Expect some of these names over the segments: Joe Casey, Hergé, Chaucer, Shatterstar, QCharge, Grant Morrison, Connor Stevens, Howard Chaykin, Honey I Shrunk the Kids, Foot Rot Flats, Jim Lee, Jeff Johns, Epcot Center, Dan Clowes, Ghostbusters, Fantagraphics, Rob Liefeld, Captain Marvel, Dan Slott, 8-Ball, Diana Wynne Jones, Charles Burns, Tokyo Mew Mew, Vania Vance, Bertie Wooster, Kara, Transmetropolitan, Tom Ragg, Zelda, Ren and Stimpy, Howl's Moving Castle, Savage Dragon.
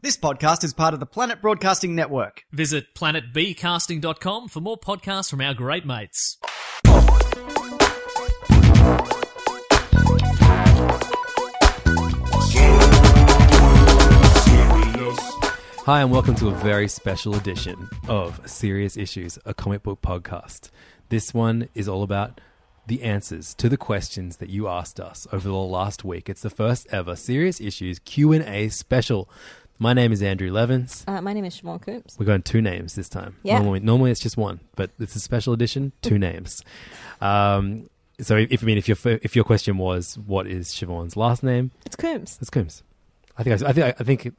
This podcast is part of the Planet Broadcasting Network. Visit planetbcasting.com for more podcasts from our great mates. Hi, and welcome to a very special edition of Serious Issues, a comic book podcast. This one is all about the answers to the questions that you asked us over the last week. It's the first ever Serious Issues Q&A special. My name is Andrew Levins. My name is Siobhan Coombs. We're going two names this time. Yeah. Normally it's just one, but it's a special edition, two names. So if your question was, what is Siobhan's last name? It's Coombs. It's Coombs. I think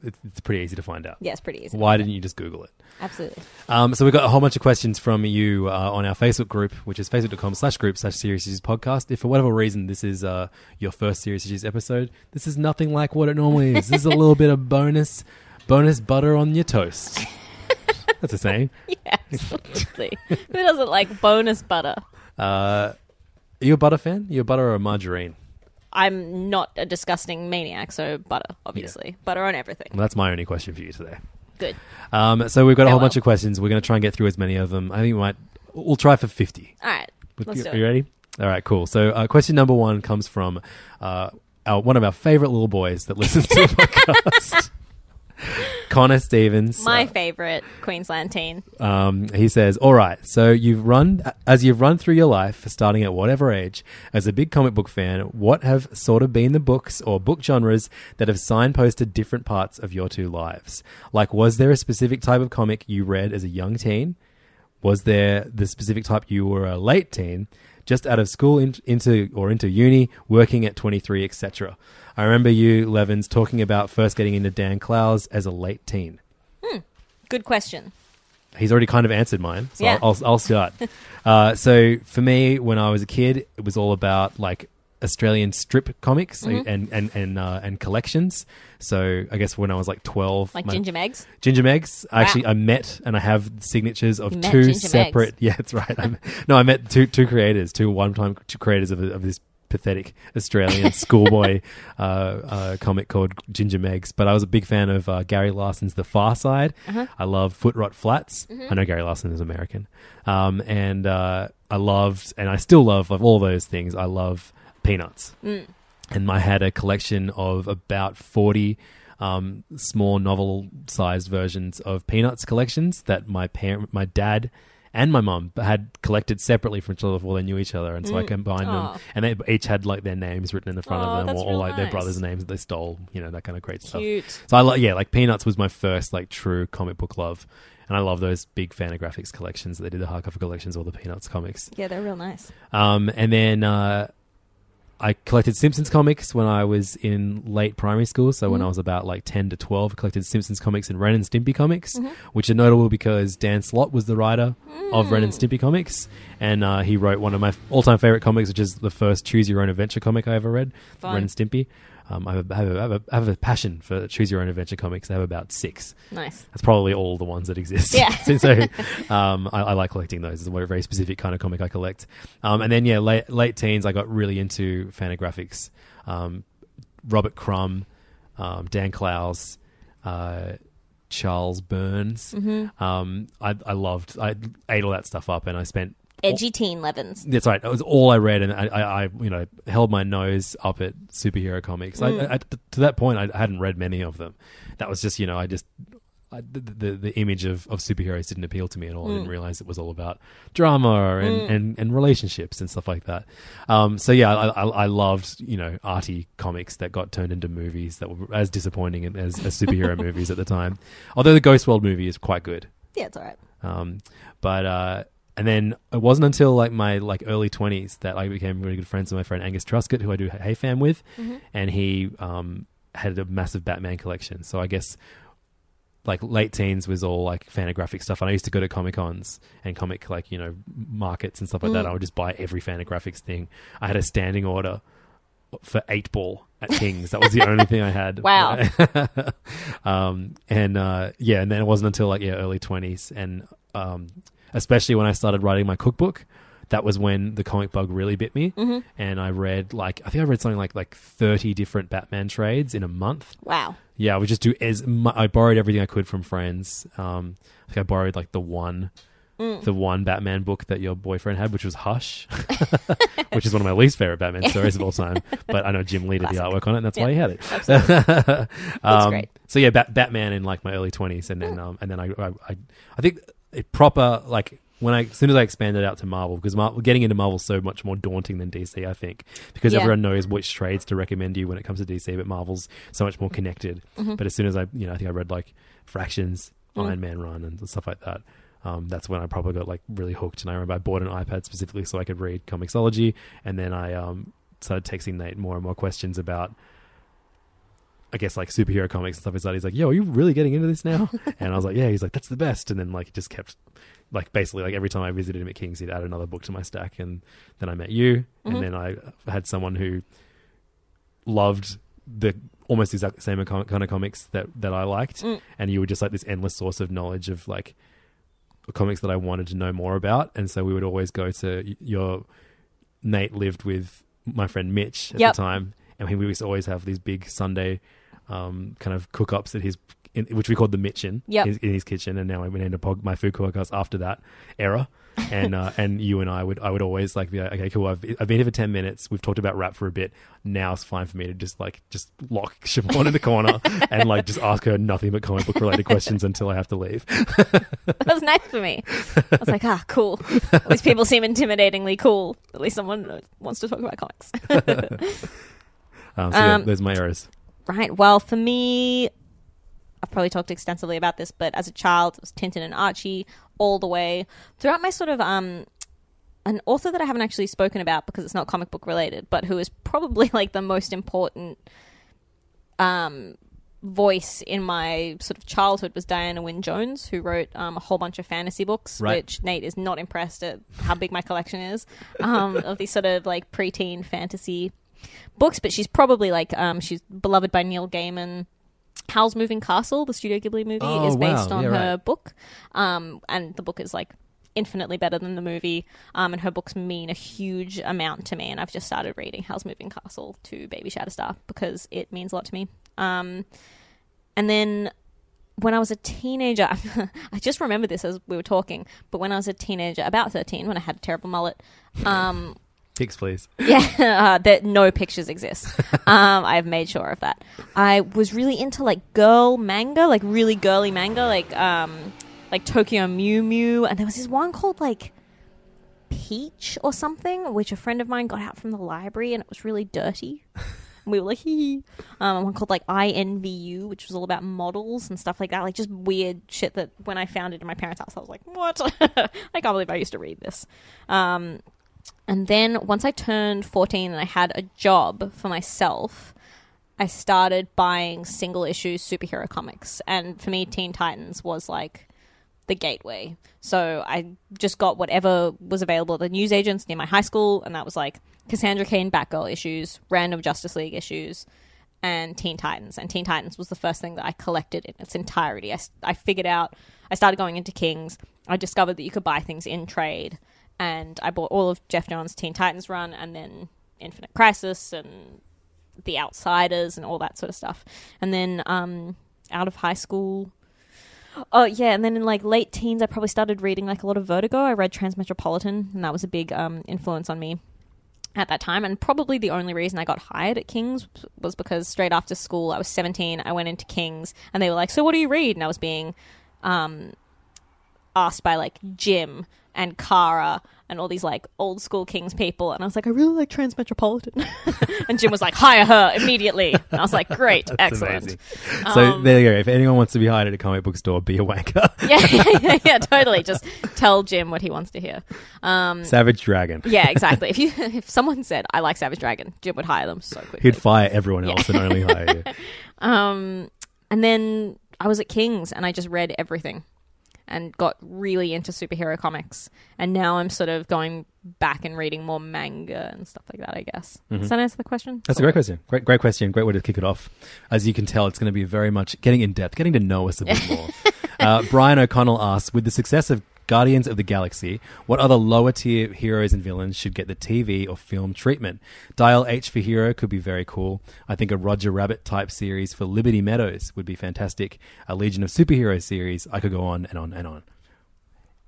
it's pretty easy to find out. Yeah, it's pretty easy. Why didn't you just Google it? Absolutely. So we've got a whole bunch of questions from you on our Facebook group, which is facebook.com/group/Serious Issues Podcast. If for whatever reason this is your first Serious Issues episode, this is nothing like what it normally is. This is a little bit of bonus butter on your toast. That's a saying. Yeah, absolutely. Who doesn't like bonus butter? Are you a butter fan? Are you a butter or a margarine? I'm not a disgusting maniac, so butter, obviously. Yeah. Butter on everything. Well, that's my only question for you today. Good. So we've got a whole bunch of questions. We're going to try and get through as many of them. I think we'll try for 50. All right. Let's do it. Are you ready? All right, cool. So question number one comes from one of our favorite little boys that listens to the podcast. Connor Stevens, my favorite Queensland teen. He says, "All right, so you've run through your life, starting at whatever age, as a big comic book fan. What have sort of been the books or book genres that have signposted different parts of your two lives? Like, was there a specific type of comic you read as a young teen? Was there the specific type you were a late teen, just out of school into uni, working at 23, etc.? I remember you, Levins, talking about first getting into Dan Clowes as a late teen." Good question. He's already kind of answered mine, so yeah. I'll start. So for me, when I was a kid, it was all about like Australian strip comics and collections. So I guess when I was like 12, like Ginger Meggs. Ginger Meggs. Wow. Actually, I met and I have signatures of two separate. Meggs. Yeah, that's right. I met two creators, two creators of this pathetic Australian schoolboy comic called Ginger Meggs. But I was a big fan of Gary Larson's The Far Side. Uh-huh. I love Foot Rot Flats. Mm-hmm. I know Gary Larson is American. And I loved, and I still love, of all those things, I love Peanuts. Mm. And I had a collection of about 40 small novel-sized versions of Peanuts collections that my dad and my mum had collected separately from each other before they knew each other, and so I combined them, and they each had like their names written in the front of them, or like their brothers' names that they stole, you know, that kind of great stuff. So I like Peanuts was my first like true comic book love, and I love those big Fantagraphics collections that they did, the hardcover collections, all the Peanuts comics. Yeah, they're real nice. And then I collected Simpsons comics when I was in late primary school. So when I was about like 10 to 12, I collected Simpsons comics and Ren and Stimpy comics, which are notable because Dan Slott was the writer of Ren and Stimpy comics. And he wrote one of my all-time favorite comics, which is the first Choose Your Own Adventure comic I ever read, Fun. Ren and Stimpy. I have a passion for Choose Your Own Adventure comics. I have about 6. Nice. That's probably all the ones that exist. Yeah. So I like collecting those. It's a very specific kind of comic I collect. And then, late teens, I got really into Fantagraphics. Robert Crumb, Dan Clowes, Charles Burns. I loved... I ate all that stuff up, and I spent Edgy teen Levins. That's right. That was all I read, and I you know, held my nose up at superhero comics. I to that point, I hadn't read many of them. That was just, you know, the image of superheroes didn't appeal to me at all. I didn't realize it was all about drama and relationships and stuff like that. So yeah, I loved, you know, arty comics that got turned into movies that were as disappointing as superhero movies at the time. Although the Ghost World movie is quite good. Yeah, it's all right. And then it wasn't until like my early 20s that I became really good friends with my friend Angus Truscott, who I do HeyFam with, and he had a massive Batman collection. So I guess like late teens was all like Fantagraphics stuff, and I used to go to Comic-Cons and comic like, you know, markets and stuff like that. I would just buy every Fantagraphics thing. I had a standing order for 8-Ball at Kings. That was the only thing I had. Wow. Yeah, and then it wasn't until like early 20s, and especially when I started writing my cookbook, that was when the comic bug really bit me. And I read like, I think I read something like 30 different Batman trades in a month. Wow. Yeah, I would just do as much. I borrowed everything I could from friends. I think I borrowed like the one Batman book that your boyfriend had, which was Hush, which is one of my least favorite Batman stories of all time. But I know Jim Lee did the artwork on it, and that's why he had it. Absolutely. That's great. So yeah, Batman in like my early 20s, and then I think it proper like. As soon as I expanded out to Marvel, because getting into Marvel is so much more daunting than DC, I think, because everyone knows which trades to recommend you when it comes to DC, but Marvel's so much more connected. But as soon as I think I read like Fractions, Iron Man Run, and stuff like that. That's when I probably got like really hooked. And I remember I bought an iPad specifically so I could read Comixology, and then I started texting Nate more and more questions about, I guess, like superhero comics and stuff like that. He's like, "Yo, are you really getting into this now?" And I was like, "Yeah." He's like, "That's the best." And then like it just kept. Like basically, like every time I visited him at Kings, he'd add another book to my stack, and then I met you, and then I had someone who loved the almost exact same kind of comics that I liked, and you were just like this endless source of knowledge of like comics that I wanted to know more about, and so we would always go to Nate lived with my friend Mitch at the time, and we used to always have these big Sunday kind of cook-ups at his. Which we called the Mitchin, in his kitchen, and now I went into my food podcast after that era, and you and I would always like be like, okay, cool, I've been here for 10 minutes, we've talked about rap for a bit, now it's fine for me to just lock Siobhan in the corner and like just ask her nothing but comic book related questions until I have to leave. That was nice for me. I was like, cool. At least people seem intimidatingly cool. At least someone wants to talk about comics. Yeah, there's my errors. Right. Well, for me. I've probably talked extensively about this, but as a child, it was Tintin and Archie all the way. Throughout my sort of, an author that I haven't actually spoken about because it's not comic book related, but who is probably like the most important voice in my sort of childhood was Diana Wynne Jones, who wrote a whole bunch of fantasy books, which Nate is not impressed at how big my collection is, of these sort of like preteen fantasy books. But she's probably like, she's beloved by Neil Gaiman. Howl's Moving Castle, the Studio Ghibli movie, is based on her book. And the book is like infinitely better than the movie. And her books mean a huge amount to me. And I've just started reading Howl's Moving Castle to Baby Shatterstar because it means a lot to me. And then when I was a teenager, I just remember this as we were talking, but when I was a teenager, about 13, when I had a terrible mullet, pics, please. Yeah, that no pictures exist. I've made sure of that. I was really into like girl manga, like really girly manga, like Tokyo Mew Mew, and there was this one called like Peach or something, which a friend of mine got out from the library, and it was really dirty. And we were like, hee. One called like I Envy You, which was all about models and stuff like that, like just weird shit. That when I found it in my parents' house, I was like, what? I can't believe I used to read this. And then once I turned 14 and I had a job for myself, I started buying single issue superhero comics. And for me, Teen Titans was like the gateway. So I just got whatever was available at the newsagents near my high school. And that was like Cassandra Cain Batgirl issues, random Justice League issues, and Teen Titans. And Teen Titans was the first thing that I collected in its entirety. I figured out, I started going into Kings. I discovered that you could buy things in trade. And I bought all of Jeff Johns' Teen Titans run, and then Infinite Crisis and The Outsiders and all that sort of stuff. And then out of high school, Oh, yeah. And then in like late teens, I probably started reading like a lot of Vertigo. I read Transmetropolitan, and that was a big influence on me at that time. And probably the only reason I got hired at Kings was because straight after school, I was 17, I went into Kings, and they were like, so what do you read? And I was being asked by like Jim and Kara and all these like old school Kings people, and I was like, I really like Transmetropolitan. And Jim was like, hire her immediately. And I was like, great. That's excellent. So there you go. If anyone wants to be hired at a comic book store, be a wanker. yeah, totally. Just tell Jim what he wants to hear. Savage Dragon. Yeah, exactly. If someone said, I like Savage Dragon, Jim would hire them so quickly. He'd fire everyone else and only hire you. And then I was at Kings and I just read everything and got really into superhero comics. And now I'm sort of going back and reading more manga and stuff like that, I guess. Mm-hmm. Does that answer the question? That's a great question. Great question. Great way to kick it off. As you can tell, it's going to be very much getting in depth, getting to know us a bit more. Brian O'Connell asks, with the success of Guardians of the Galaxy, what other lower tier heroes and villains should get the TV or film treatment? Dial H for Hero could be very cool. I think a Roger Rabbit type series for Liberty Meadows would be fantastic. A Legion of Superheroes series. I could go on and on and on.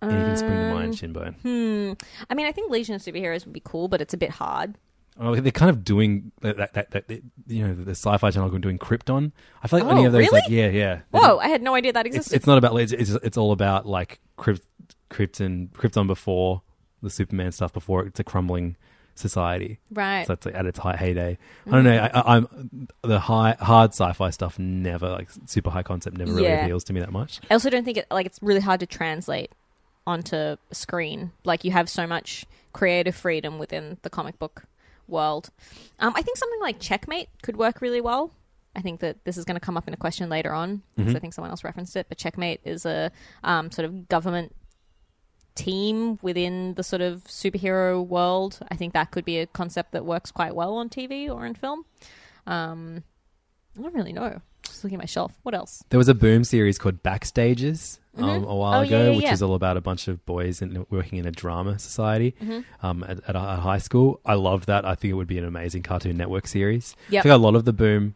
Anything spring to mind, Shinbone? I mean, I think Legion of Superheroes would be cool, but it's a bit hard. Oh, they're kind of doing that. You know, the Sci-Fi Channel doing Krypton. I feel like any of those, really? yeah. Whoa, I had no idea that existed. It's not about Legion. It's all about like Krypton before the Superman stuff. Before it's a crumbling society, right? So it's like at its heyday. I don't know. I'm the hard sci-fi stuff never, like super high concept, never really appeals to me that much. I also don't think it's really hard to translate onto screen. Like you have so much creative freedom within the comic book world. I think something like Checkmate could work really well. I think that this is going to come up in a question later on, because I think someone else referenced it, but Checkmate is a sort of government team within the sort of superhero world. I think that could be a concept that works quite well on TV or in film. I don't really know. Just looking at my shelf. What else? There was a Boom series called Backstages a while ago, which is all about a bunch of boys working in a drama society at a high school. I loved that. I think it would be an amazing Cartoon Network series. Yep. I think a lot of the Boom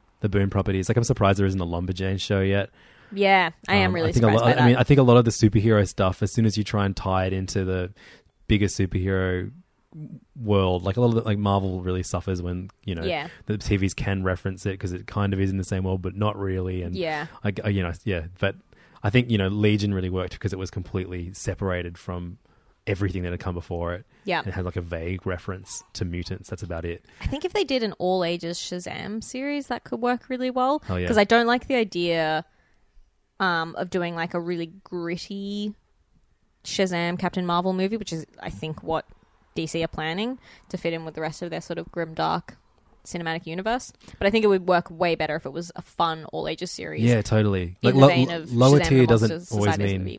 properties. Like, I'm surprised there isn't a Lumberjane show yet. Yeah, I am really surprised by that. I mean, I think a lot of the superhero stuff, as soon as you try and tie it into the bigger superhero world, like a lot of Marvel really suffers when the TVs can reference it because it kind of is in the same world, but not really. And but I think Legion really worked because it was completely separated from everything that had come before it. Yeah, and it had like a vague reference to mutants. That's about it. I think if they did an all ages Shazam series, that could work really well. Because I don't like the idea of doing like a really gritty Shazam Captain Marvel movie, which is I think what DC are planning to fit in with the rest of their sort of grimdark cinematic universe. But I think it would work way better if it was a fun all ages series. Yeah, totally. In the vein of lower tier doesn't always mean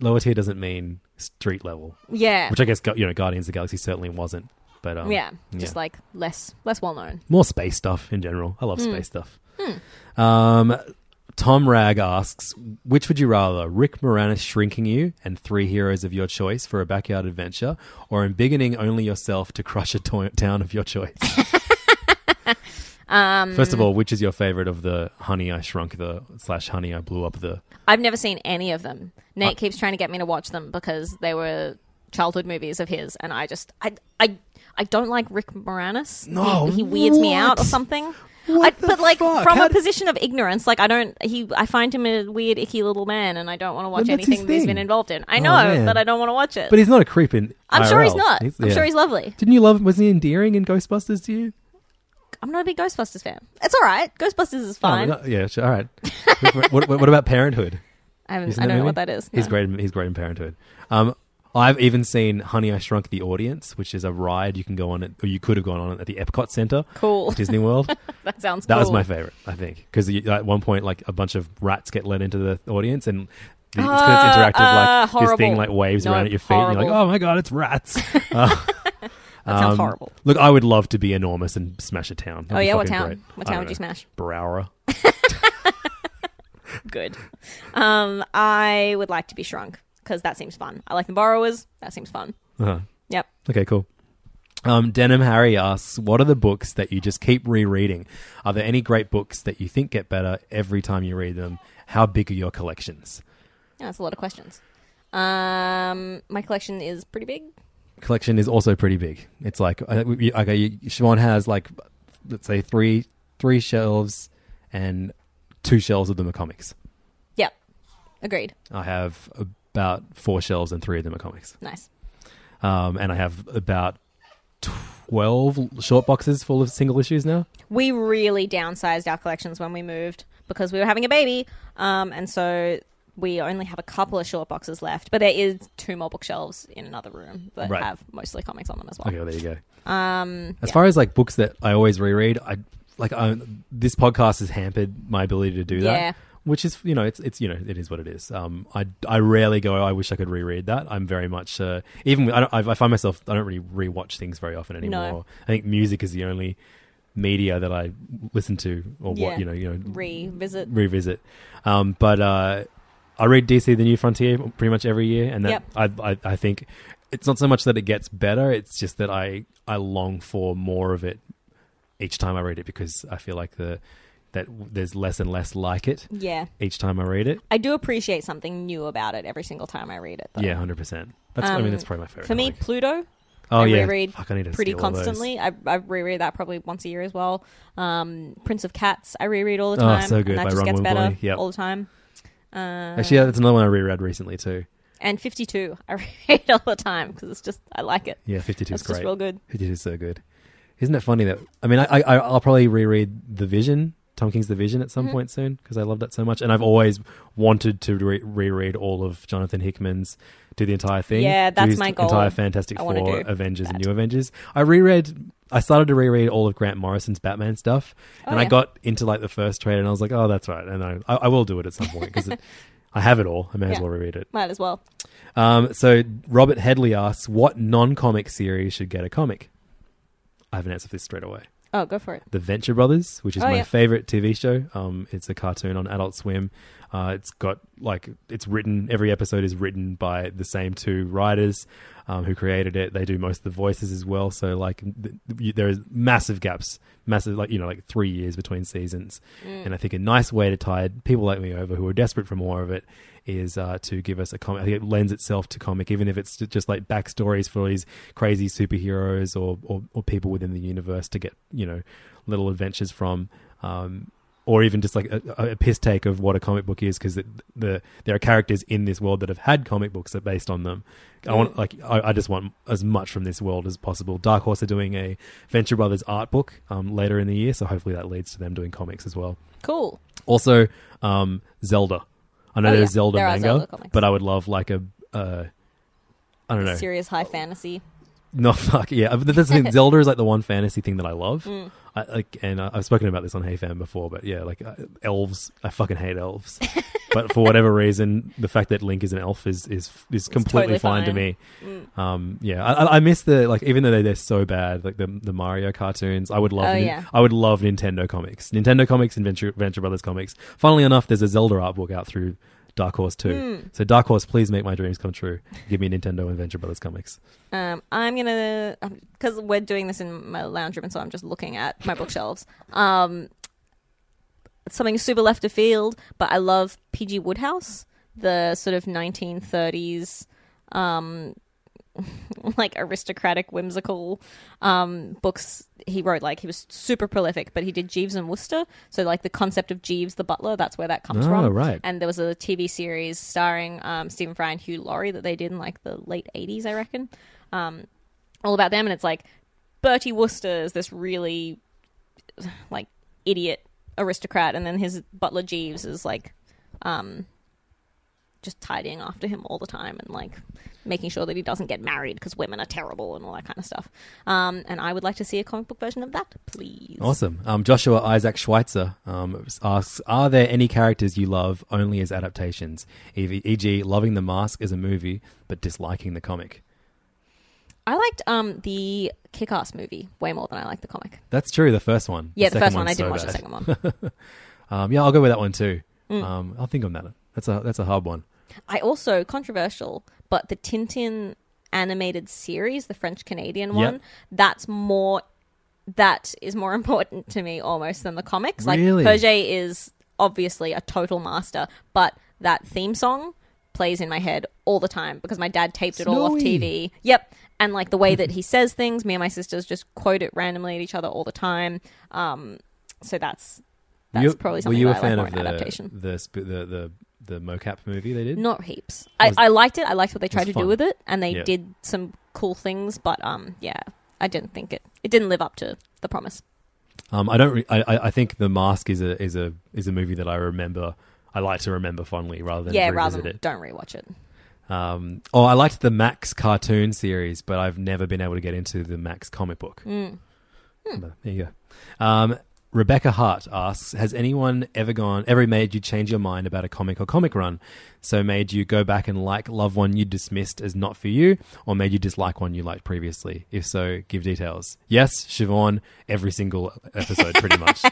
lower tier doesn't mean street level. Yeah, which I guess Guardians of the Galaxy certainly wasn't. But just like less well known. More space stuff in general. I love space stuff. Tom Ragg asks, which would you rather, Rick Moranis shrinking you and three heroes of your choice for a backyard adventure, or embiggening only yourself to crush a town of your choice? First of all, which is your favorite of the Honey I Shrunk the / Honey I Blew Up the... I've never seen any of them. Nate keeps trying to get me to watch them because they were childhood movies of his, and I just... I don't like Rick Moranis. No, he weirds me out or something. Fuck? From a position of ignorance, I find him a weird, icky little man, and I don't want to watch anything that he's been involved in. I know that I don't want to watch it. But he's not a creep in I'm sure he's not. I'm sure he's lovely. Didn't you love him? Was he endearing in Ghostbusters to you? I'm not a big Ghostbusters fan. It's all right. Ghostbusters is fine. Sure, all right. What about Parenthood? I don't know what that is. No. He's great in Parenthood. I've even seen Honey, I Shrunk the Audience, which is a ride you can go on at, or you could have gone on at the Epcot Center. Cool. Disney World. That sounds cool. That was my favorite, I think. Because at one point, a bunch of rats get let into the audience and it's interactive, horrible. This thing waves around at your feet horrible. And you're like, oh my God, it's rats. That sounds horrible. Look, I would love to be enormous and smash a town. That'd be what town? Great. What town would you smash? Browra. Good. I would like to be shrunk. Because that seems fun. I like the Borrowers. That seems fun. Uh-huh. Yep. Okay, cool. Denham Harry asks, what are the books that you just keep rereading? Are there any great books that you think get better every time you read them? How big are your collections? Yeah, that's a lot of questions. My collection is pretty big. Collection is also pretty big. It's like, okay, Siobhan has like, let's say three shelves, and two shelves of them are comics. Yep. Agreed. I have about four shelves and three of them are comics. Nice. And I have about 12 short boxes full of single issues now. We really downsized our collections when we moved because we were having a baby. And so we only have a couple of short boxes left, but there is two more bookshelves in another room that have mostly comics on them as well. Okay, well, there you go. As far as like books that I always reread, this podcast has hampered my ability to do that. Yeah. Which is, you know, it's you know, it is what it is. I rarely go, I wish I could reread that. I'm very much I find myself, I don't really rewatch things very often anymore. No. I think music is the only media that I listen to or what you know revisit. But I read DC: The New Frontier pretty much every year, and that I think it's not so much that it gets better. It's just that I long for more of it each time I read it because I feel like that there's less and less like it each time I read it. I do appreciate something new about it every single time I read it, though. Yeah, 100%. That's, that's probably my favorite. For me, Pluto. Oh, I reread pretty constantly. I reread that probably once a year as well. Prince of Cats, I reread all the time. Oh, so good. And that just gets better all the time. Actually, that's another one I reread recently too. And 52, I reread all the time because it's just, I like it. Yeah, 52 is great. It's just real good. 52 is so good. Isn't it funny that, I mean, I'll probably reread The Vision, Tom King's The Vision at some point soon because I love that so much. And I've always wanted to reread all of Jonathan Hickman's, do the entire thing. Yeah, that's my goal. Entire Fantastic Four, Avengers and New Avengers. I started to reread all of Grant Morrison's Batman stuff and I got into like the first trade and I was like, oh, that's right. And I will do it at some point because I have it all. I may as well reread it. Might as well. So Robert Headley asks, what non-comic series should get a comic? I have an answer for this straight away. Oh, go for it. The Venture Brothers, which is my favorite TV show. It's a cartoon on Adult Swim. It's written, every episode is written by the same two writers who created it. They do most of the voices as well. So, like, there is massive gaps, like 3 years between seasons. Mm. And I think a nice way to tide people like me over who are desperate for more of it is to give us a comic. I think it lends itself to comic, even if it's just like backstories for these crazy superheroes or people within the universe to get, you know, little adventures from, or even just like a piss take of what a comic book is because there are characters in this world that have had comic books that are based on them. I want I just want as much from this world as possible. Dark Horse are doing a Venture Brothers art book later in the year, so hopefully that leads to them doing comics as well. Cool. Also, Zelda. I know there's Zelda manga, but I would love like a serious high fantasy. No, fuck, yeah. That's the thing. Zelda is like the one fantasy thing that I love. Mm. I've spoken about this on HeyFan before, but yeah, like elves. I fucking hate elves. But for whatever reason, the fact that Link is an elf is completely totally fine to me. Mm. I miss the, like, even though they're so bad, like the Mario cartoons. I would love I would love Nintendo comics. Nintendo comics and Venture Brothers comics. Funnily enough, there's a Zelda art book out through Dark Horse 2. Mm. So Dark Horse, please make my dreams come true. Give me Nintendo and Venture Brothers comics. Because we're doing this in my lounge room, and so I'm just looking at my bookshelves. Something super left of field, but I love P.G. Woodhouse, the sort of 1930s, like aristocratic, whimsical books he wrote. Like, he was super prolific, but he did Jeeves and Wooster. So, like, the concept of Jeeves the butler, that's where that comes from. Right. And there was a TV series starring Stephen Fry and Hugh Laurie that they did in, like, the late 80s, I reckon. All about them. And it's, like, Bertie Wooster is this really, like, idiot aristocrat. And then his butler Jeeves is, like... just tidying after him all the time and like making sure that he doesn't get married because women are terrible and all that kind of stuff. And I would like to see a comic book version of that, please. Awesome. Joshua Isaac Schweitzer asks, are there any characters you love only as adaptations, e.g. loving The Mask as a movie but disliking the comic? I liked the Kick-Ass movie way more than I liked the comic. That's true, the first one. Yeah, the first one. I didn't watch the second one. Yeah, I'll go with that one too. Mm. I'll think on that. That's a hard one. I also, controversial, but the Tintin animated series, the French-Canadian one, that is more important to me almost than the comics. Really? Like, Hergé is obviously a total master, but that theme song plays in my head all the time because my dad taped it all off TV. Yep. And like the way that he says things, me and my sisters just quote it randomly at each other all the time. So that's probably something that I like more in adaptation. Were you a fan of the mocap movie they did? Not heaps. I liked it. I liked what they tried to do with it, and they did some cool things. But yeah, I didn't think it didn't live up to the promise. I think The Mask is a movie that I like to remember fondly rather than revisit it. Don't rewatch it. I liked the Max cartoon series, but I've never been able to get into the Max comic book. But there you go. Rebecca Hart asks, has anyone ever made you change your mind about a comic or comic run? So made you go back and love one you dismissed as not for you, or made you dislike one you liked previously? If so, give details. Yes, Siobhan, every single episode, pretty much.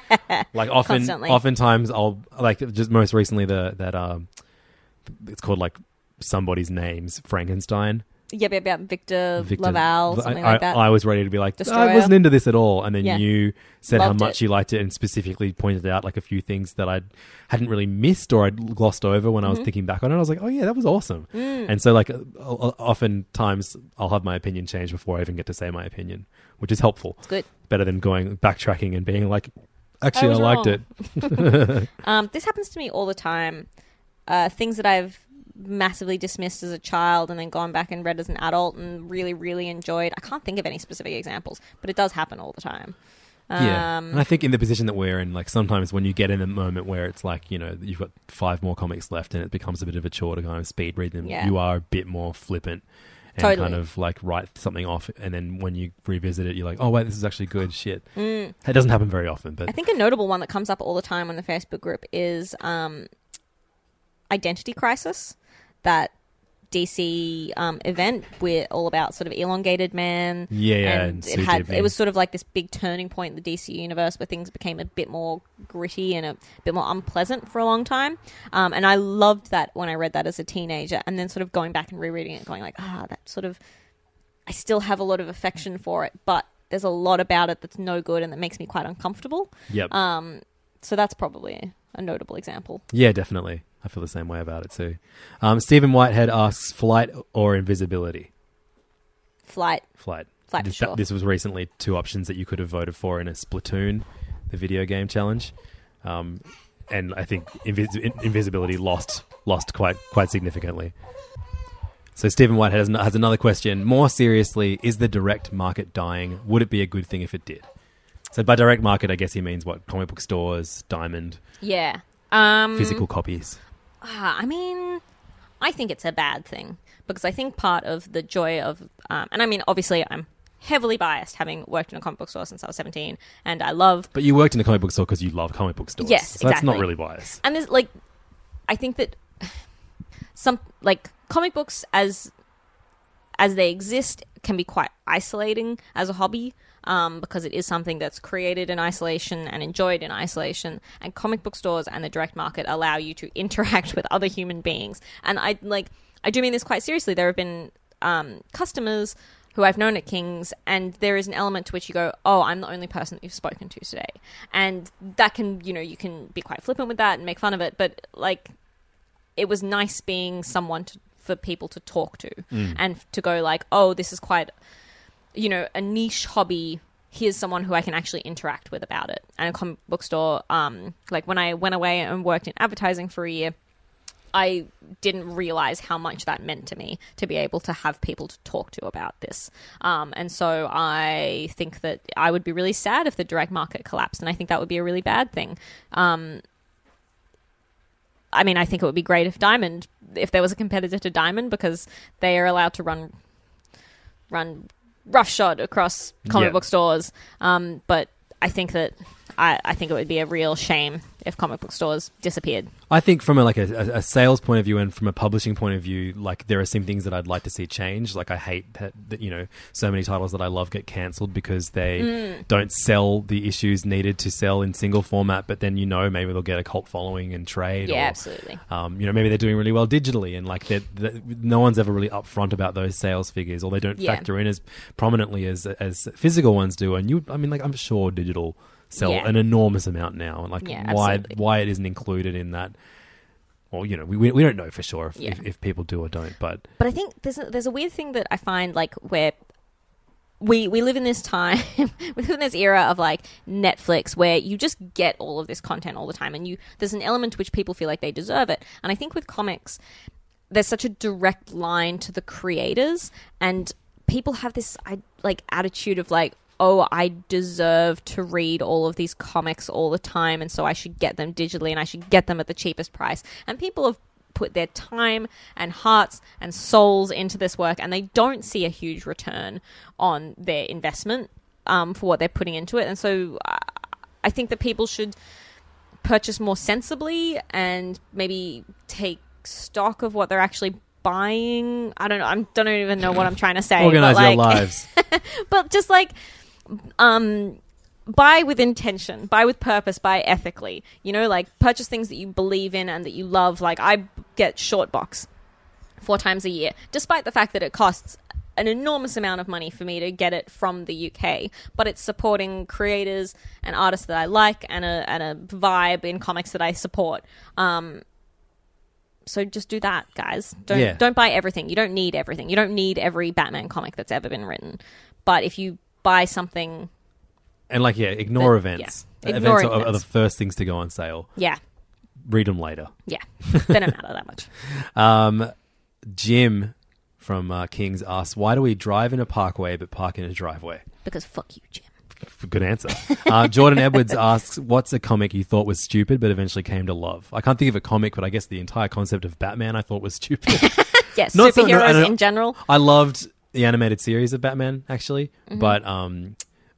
Like oftentimes I'll, like, just most recently it's called like Somebody's Name's Frankenstein. Yep. Victor Laval, something like that. I was ready to be like, Destroyer. I wasn't into this at all. And then you said Loved how much you liked it and specifically pointed out like a few things that I hadn't really missed or I'd glossed over when I was thinking back on it. I was like, oh yeah, that was awesome. And so like oftentimes I'll have my opinion changed before I even get to say my opinion, which is helpful. It's good. Better than going backtracking and being like, actually I liked it. This happens to me all the time. Things that I've massively dismissed as a child and then gone back and read as an adult and really, really enjoyed. I can't think of any specific examples, but it does happen all the time. And I think in the position that we're in, like sometimes when you get in a moment where it's like, you know, you've got 5 more comics left and it becomes a bit of a chore to kind of speed read them, you are a bit more flippant and kind of like write something off. And then when you revisit it, you're like, oh wait, this is actually good shit. It doesn't happen very often. But I think a notable one that comes up all the time on the Facebook group is Identity Crisis. That DC event we're all about sort of elongated man. And it was sort of like this big turning point in the DC universe where things became a bit more gritty and a bit more unpleasant for a long time. And I loved that when I read that as a teenager, and then sort of going back and rereading it going like, that sort of, I still have a lot of affection for it, but there's a lot about it that's no good and that makes me quite uncomfortable. Yep. So that's probably a notable example. Yeah, definitely. I feel the same way about it too. Stephen Whitehead asks, flight or invisibility? Flight. Flight, for sure. This was recently 2 options that you could have voted for in a Splatoon, the video game challenge. And I think invisibility lost quite significantly. So Stephen Whitehead has another question. More seriously, is the direct market dying? Would it be a good thing if it did? So by direct market, I guess he means what? Comic book stores, Diamond. Yeah. Physical copies. I mean, I think it's a bad thing because I think part of the joy of, and I mean, obviously I'm heavily biased having worked in a comic book store since I was 17 and I love... But you worked in a comic book store because you love comic book stores. Yes, so exactly. That's not really biased. And there's like, I think that some, like comic books as they exist can be quite isolating as a hobby. Because it is something that's created in isolation and enjoyed in isolation, and comic book stores and the direct market allow you to interact with other human beings. And I do mean this quite seriously. There have been customers who I've known at Kings, and there is an element to which you go, oh, I'm the only person that you've spoken to today. And that can, you know, you can be quite flippant with that and make fun of it, but like it was nice being someone for people to talk to and to go like, oh, this is quite... you know, a niche hobby, here's someone who I can actually interact with about it. And a comic book store, like when I went away and worked in advertising for a year, I didn't realize how much that meant to me to be able to have people to talk to about this. And so I think that I would be really sad if the direct market collapsed, and I think that would be a really bad thing. I mean, I think it would be great if Diamond, if there was a competitor to Diamond, because they are allowed to run roughshod across comic book stores, but I think that I think it would be a real shame if comic book stores disappeared. I think from a sales point of view and from a publishing point of view, like there are some things that I'd like to see change. Like I hate that you know, so many titles that I love get cancelled because they don't sell the issues needed to sell in single format. But then, you know, maybe they'll get a cult following and trade. Yeah, or, absolutely. You know, maybe they're doing really well digitally, and like no one's ever really upfront about those sales figures, or they don't factor in as prominently as physical ones do. And you, I mean, like I'm sure digital sell an enormous amount now, and like why it isn't included in that Well, you know, we don't know for sure if people do or don't. But I think there's a weird thing that I find, like, where we live in this time, we live in this era of, like, Netflix, where you just get all of this content all the time, and there's an element to which people feel like they deserve it. And I think with comics, there's such a direct line to the creators, and people have this, like, attitude of, like, oh, I deserve to read all of these comics all the time, and so I should get them digitally, and I should get them at the cheapest price. And people have put their time and hearts and souls into this work, and they don't see a huge return on their investment for what they're putting into it. And so I think that people should purchase more sensibly and maybe take stock of what they're actually buying. I don't know. I don't even know what I'm trying to say. Organize your lives. But just, like... buy with intention, buy with purpose, buy ethically, you know, like, purchase things that you believe in and that you love. Like, I get Shortbox 4 times a year, despite the fact that it costs an enormous amount of money for me to get it from the UK, but it's supporting creators and artists that I like, and a vibe in comics that I support. So just do that, guys. Don't buy everything. You don't need everything. You don't need every Batman comic that's ever been written, but if you buy something, and, like, ignore events. Yeah. Events are the first things to go on sale. Yeah. Read them later. Yeah. They don't matter that much. Jim from Kings asks, why do we drive in a parkway but park in a driveway? Because fuck you, Jim. Good answer. Jordan Edwards asks, what's a comic you thought was stupid but eventually came to love? I can't think of a comic, but I guess the entire concept of Batman I thought was stupid. Yes, not superheroes in general. I loved the animated series of Batman, actually, but...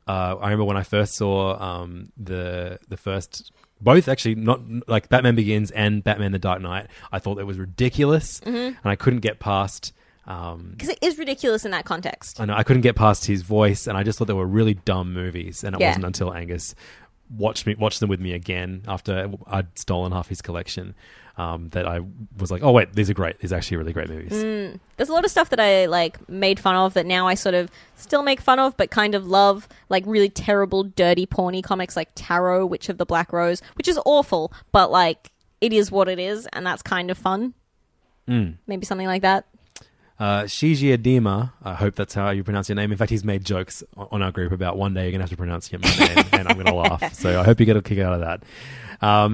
I remember when I first saw the first, both actually, not like Batman Begins and Batman the Dark Knight, I thought it was ridiculous, and I couldn't get past... Because it is ridiculous in that context. I know, I couldn't get past his voice, and I just thought they were really dumb movies, and it wasn't until Angus watched them with me again after I'd stolen half his collection that I was like, oh wait, these are great. These are actually really great movies. There's a lot of stuff that I, like, made fun of that now I sort of still make fun of but kind of love, like really terrible, dirty, porny comics like Tarot, Witch of the Black Rose, which is awful, but, like, it is what it is, and that's kind of fun. Maybe something like that. Shiji Adima, I hope that's how you pronounce your name. In fact, he's made jokes on our group about one day you're going to have to pronounce your name, and I'm going to laugh. So I hope you get a kick out of that.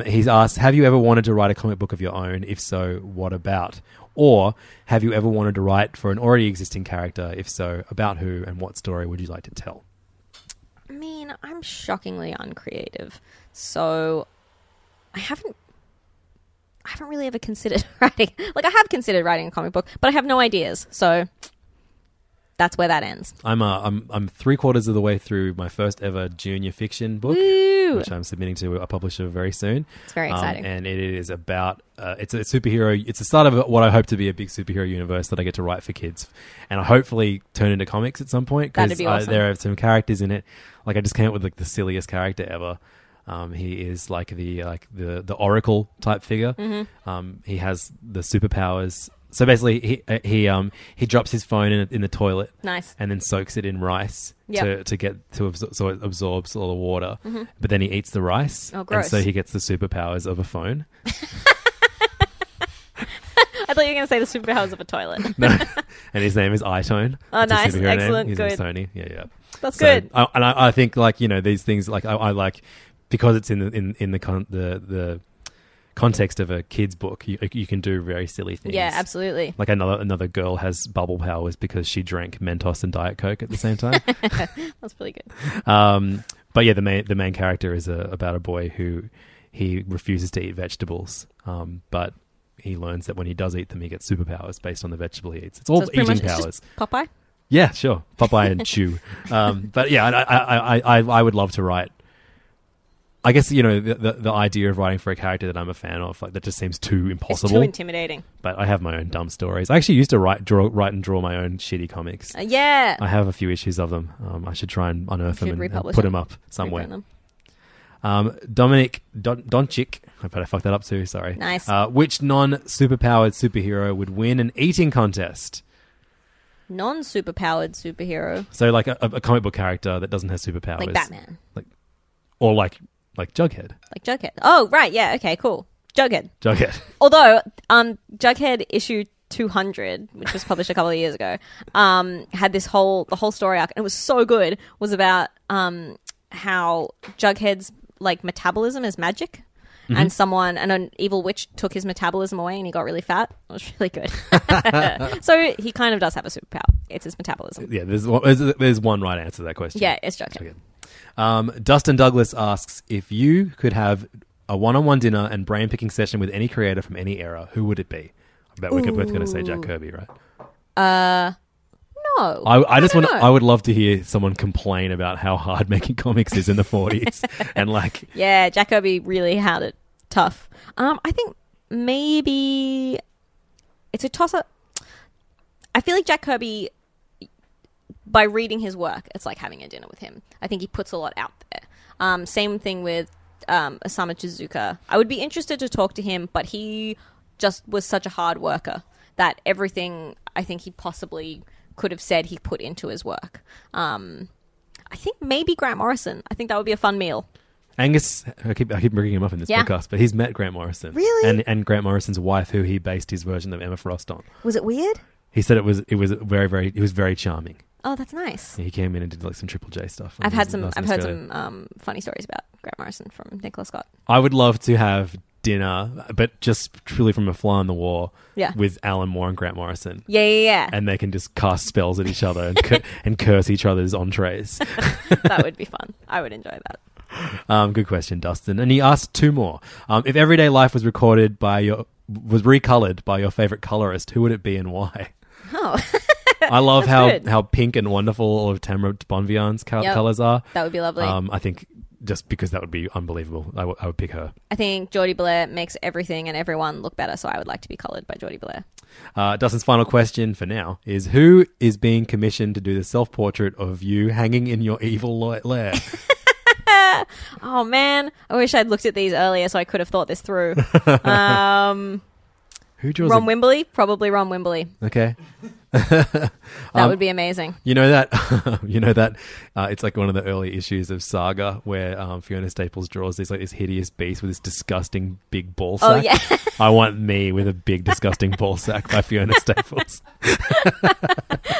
He's asked, have you ever wanted to write a comic book of your own? If so, what about? Or have you ever wanted to write for an already existing character? If so, about who and what story would you like to tell? I mean, I'm shockingly uncreative, so I haven't really ever considered writing... Like, I have considered writing a comic book, but I have no ideas. So that's where that ends. I'm 3/4 of the way through my first ever junior fiction book, which I'm submitting to a publisher very soon. It's very exciting. And it is about... it's a superhero... It's the start of what I hope to be a big superhero universe that I get to write for kids. And I hopefully turn into comics at some point. That'd be awesome. Because there are some characters in it. Like, I just came up with, like, the silliest character ever. He is like the Oracle type figure. He has the superpowers. So basically, he drops his phone in the toilet. Nice. And then soaks it in rice so it absorbs all the water. But then he eats the rice. Oh, gross! And so he gets the superpowers of a phone. I thought you were going to say the superpowers of a toilet. No. And his name is iTone. Oh, nice. Excellent. His name is Tony. Yeah. That's good. I think, like, you know, these things, like, I like... Because it's in the context of a kid's book, you can do very silly things. Yeah, absolutely. Like, another girl has bubble powers because she drank Mentos and Diet Coke at the same time. That's pretty good. But yeah, the main character is about a boy who he refuses to eat vegetables, but he learns that when he does eat them, he gets superpowers based on the vegetable he eats. It's all so it's eating pretty much powers. It's just Popeye? Yeah, sure, Popeye and Chew. But yeah, I would love to write. I guess, you know, the idea of writing for a character that I'm a fan of, like, that just seems too impossible. It's too intimidating. But I have my own dumb stories. I actually used to write and draw my own shitty comics. Yeah. I have a few issues of them. I should try and unearth them and put them up somewhere. Dominic Doncic, I bet I fucked that up too, sorry. Nice. Which non-superpowered superhero would win an eating contest? Non-superpowered superhero? So, like, a comic book character that doesn't have superpowers. Like Batman. Like Jughead. Oh, right. Yeah. Okay, cool. Jughead. Although, Jughead issue 200, which was published a couple of years ago, had this whole story arc, and it was so good. Was about how Jughead's like metabolism is magic. Mm-hmm. And an evil witch took his metabolism away and he got really fat. It was really good. So he kind of does have a superpower. It's his metabolism. Yeah, there's one right answer to that question. Yeah, it's Jughead. Dustin Douglas asks, if you could have a one-on-one dinner and brain-picking session with any creator from any era, who would it be? I bet we're both going to say Jack Kirby, right? No. I would love to hear someone complain about how hard making comics is in the 40s. And like... Yeah, Jack Kirby really had it tough. I think maybe... It's a toss-up. I feel like Jack Kirby, by reading his work, it's like having a dinner with him. I think he puts a lot out there. Same thing with Osamu Tezuka. I would be interested to talk to him, but he just was such a hard worker that everything I think he possibly... could have said he put into his work. I think maybe Grant Morrison. I think that would be a fun meal. Angus, I keep bringing him up in this podcast, but he's met Grant Morrison. Really? And Grant Morrison's wife, who he based his version of Emma Frost on. Was it weird? He said it was very charming. Oh, that's nice. Yeah, he came in and did like some Triple J stuff. I've heard some funny stories about Grant Morrison from Nicola Scott. I would love to have dinner, but just truly from a fly on the wall with Alan Moore and Grant Morrison. Yeah. And they can just cast spells at each other and and curse each other's entrees. That would be fun. I would enjoy that. Good question, Dustin. And he asked two more. If everyday life was recolored by your favorite colorist, who would it be and why? Oh. I love how pink and wonderful all of Tamara Bonvian's colors are. That would be lovely. I think just because that would be unbelievable. I would pick her. I think Geordie Blair makes everything and everyone look better, so I would like to be coloured by Geordie Blair. Dustin's final question for now is, who is being commissioned to do the self-portrait of you hanging in your evil lair? Oh, man. I wish I'd looked at these earlier so I could have thought this through. Who draws Ron Wimberly? Probably Ron Wimberly. Okay. That would be amazing. You know that it's like one of the early issues of Saga where Fiona Staples draws this like this hideous beast with this disgusting big ball sack. Oh, yeah. I want me with a big disgusting ball sack by Fiona Staples.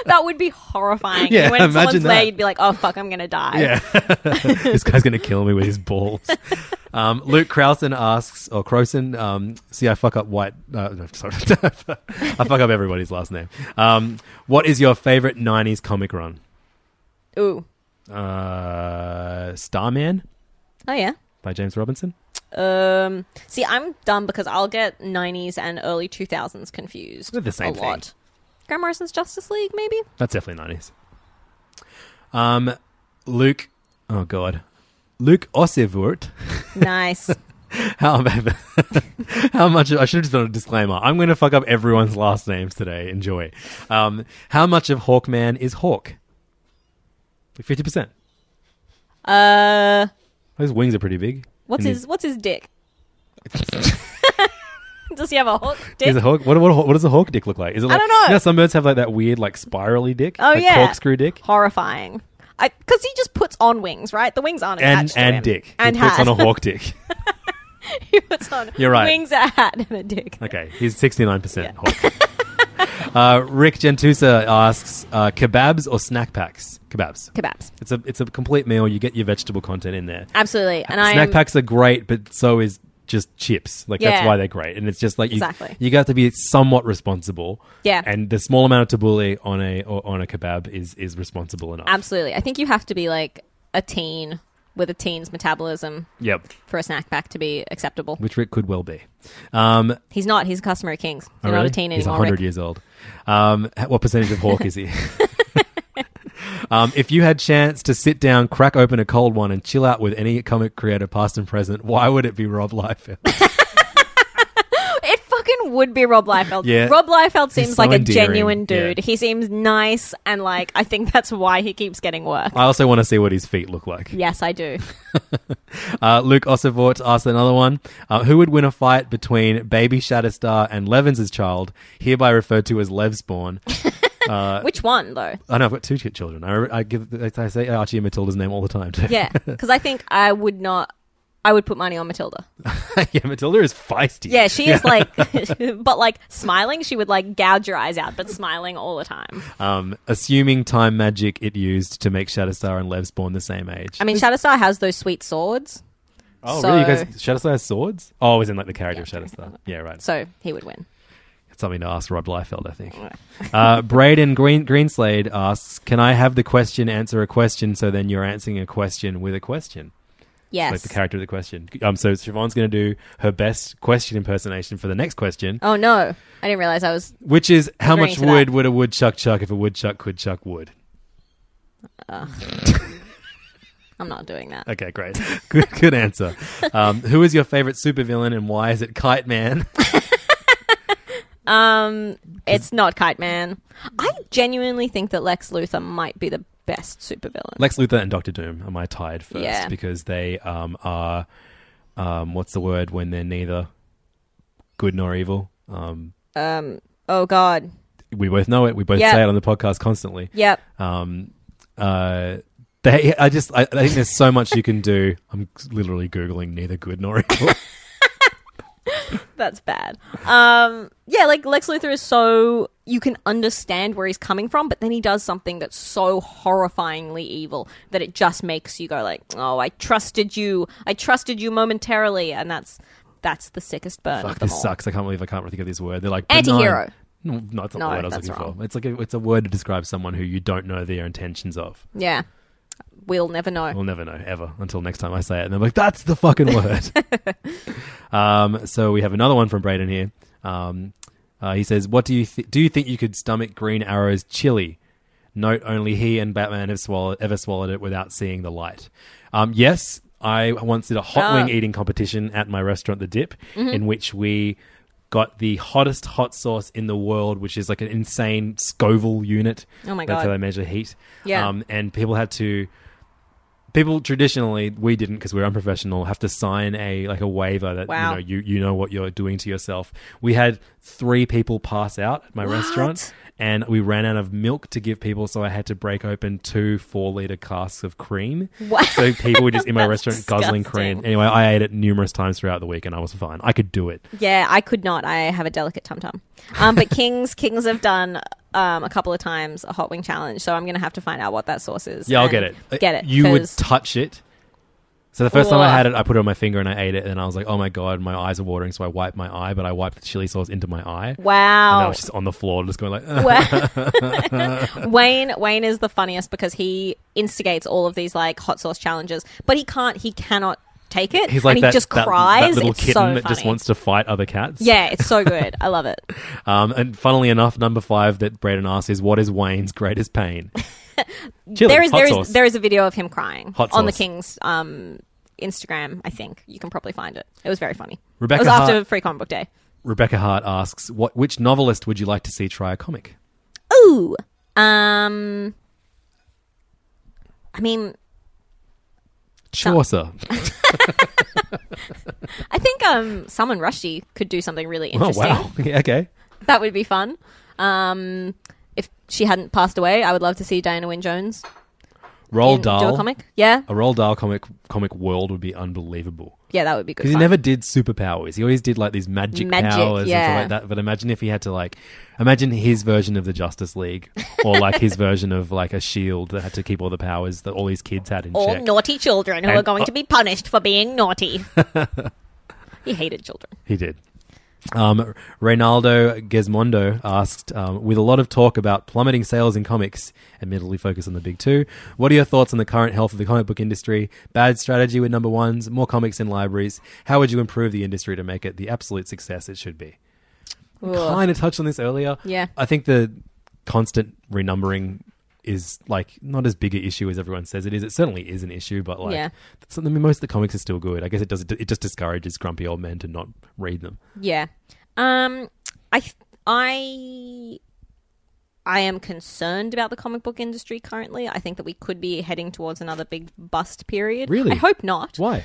That would be horrifying. Yeah, when someone's there, you'd be like, oh fuck, I'm going to die. Yeah. This guy's going to kill me with his balls. Luke Crowson asks, or Crowson, see, I fuck up white. No, sorry. I fuck up everybody's last name. What is your favorite 90s comic run? Ooh. Starman? Oh, yeah. By James Robinson? See, I'm dumb because I'll get 90s and early 2000s confused. They're the same thing. Lot. Grant Morrison's Justice League, maybe? That's definitely 90s. Luke. Oh, God. Luke Ossevort. Nice. How much... I should have just done a disclaimer. I'm going to fuck up everyone's last names today. Enjoy. How much of Hawkman is Hawk? Like 50%. His wings are pretty big. What's his dick? Does he have a hawk dick? Is a hawk, what does a hawk dick look like? Is it like, I don't know. You know, some birds have like that weird like spirally dick. Oh, like corkscrew dick. Horrifying. Because he just puts on wings, right? The wings aren't attached to him. Dick. And he puts on a hawk dick. He puts on wings, a hat, and a dick. Okay, he's 69% hawk. Rick Gentusa asks, kebabs or snack packs? Kebabs. Kebabs. It's a complete meal. You get your vegetable content in there. Absolutely. And snack packs are great, but so is just chips. Like, that's why they're great. And it's just like, you got to be somewhat responsible. Yeah. And the small amount of tabbouleh on a kebab is responsible enough. Absolutely. I think you have to be like a teen with a teen's metabolism for a snack pack to be acceptable. Which Rick could well be. He's not. He's a customer at Kings. He's not a teen anymore, He's 100 Rick. Years old. What percentage of hawk is he? If you had chance to sit down, crack open a cold one, and chill out with any comic creator, past and present, why would it be Rob Liefeld? It fucking would be Rob Liefeld. Yeah. Rob Liefeld seems like endearing. A genuine dude. Yeah. He seems nice, and like I think that's why he keeps getting work. I also want to see what his feet look like. Yes, I do. Luke Ossevort asked another one. Who would win a fight between Baby Shatterstar and Levins' child, hereby referred to as Levsborn? Which one, though? I know, I've got two children. I say Archie and Matilda's name all the time, too. Yeah, because I think I would not... I would put money on Matilda. Yeah, Matilda is feisty. Yeah, she is like, but like smiling, she would like gouge your eyes out, but smiling all the time. Assuming time magic it used to make Shatterstar and Levspawn the same age. I mean, Shatterstar has those sweet swords. Oh, so... really? You guys, Shatterstar has swords? Oh, as in like the character of Shatterstar. Yeah, right. So he would win. It's something to ask Rob Liefeld, I think. Braden Greenslade asks, can I have the question answer a question so then you're answering a question with a question? Yes. Like the character of the question. So Siobhan's going to do her best question impersonation for the next question. Oh, no. I didn't realize I was... Which is, how much wood would a woodchuck chuck if a woodchuck could chuck wood? I'm not doing that. Okay, great. Good answer. Who is your favorite supervillain and why is it Kite Man? It's not Kite Man. I genuinely think that Lex Luthor might be the best supervillain. Lex Luthor and Doctor Doom are my tied first because they are what's the word when they're neither good nor evil? Oh God. We both know it. We both say it on the podcast constantly. Yep. I think there's so much you can do. I'm literally Googling neither good nor evil. That's bad. Yeah, like Lex Luthor is so... You can understand where he's coming from, but then he does something that's so horrifyingly evil that it just makes you go like, oh, I trusted you momentarily. And that's the sickest burn. Fuck, this sucks. I can't believe I can't really think of this word. They're like... Anti-hero. No, it's not the word I was looking for. It's like it's a word to describe someone who you don't know their intentions of. Yeah. We'll never know. We'll never know, ever, until next time I say it. And I'm like, that's the fucking word. So we have another one from Braden here. He says, "What do you think you could stomach Green Arrow's chili? Note only he and Batman have ever swallowed it without seeing the light." Yes, I once did a hot wing eating competition at my restaurant, The Dip, in which we got the hottest hot sauce in the world, which is like an insane Scoville unit. Oh, my God. That's how they measure heat. Yeah. And people had to... People traditionally, we didn't because we were unprofessional, have to sign a waiver that you know what you're doing to yourself. We had 3 people pass out at my restaurant, and we ran out of milk to give people, so I had to break open 2 4-liter casks of cream. What? So people were just in my restaurant guzzling cream. Anyway, I ate it numerous times throughout the week, and I was fine. I could do it. Yeah, I could not. I have a delicate tum tum. But Kings have done. A couple of times a hot wing challenge, so I'm going to have to find out what that sauce is. Yeah, I'll get it. You would touch it. So the first time I had it, I put it on my finger and I ate it, and I was like, oh my God, my eyes are watering, so I wiped my eye, but I wiped the chili sauce into my eye. Wow. And I was just on the floor just going like... Wayne is the funniest because he instigates all of these like hot sauce challenges, but he cannot take it. He's like and he just cries. That little it's kitten so funny. That just wants to fight other cats. Yeah, it's so good. I love it. And funnily enough, number 5 that Braden asks is, what is Wayne's greatest pain? Chilling, there is a video of him crying on the King's Instagram, I think. You can probably find it. It was very funny. It was after Free Comic Book Day. Rebecca Hart asks, which novelist would you like to see try a comic? Ooh. I mean... Chaucer. I think Salman Rushdie could do something really interesting. Oh, wow. Yeah, okay. That would be fun. If she hadn't passed away, I would love to see Diana Wynne Jones Roald Dahl. Do a comic. Yeah. A Roald Dahl comic world would be unbelievable. Yeah, that would be good. Because he never did superpowers. He always did like these magic powers and stuff like that. But imagine if he had to imagine his version of the Justice League or like his version of like a shield that had to keep all the powers that all his kids had in check. All naughty children who are going to be punished for being naughty. He hated children. He did. Reynaldo Gesmondo asked, with a lot of talk about plummeting sales in comics, admittedly focused on the big 2, what are your thoughts on the current health of the comic book industry? Bad strategy with number 1s, more comics in libraries. How would you improve the industry to make it the absolute success it should be? Ooh. Kind of touched on this earlier. Yeah. I think the constant renumbering is not as big an issue as everyone says it is. It certainly is an issue, but most of the comics are still good. I guess it just discourages grumpy old men to not read them. Yeah. I am concerned about the comic book industry currently. I think that we could be heading towards another big bust period. Really? I hope not. Why?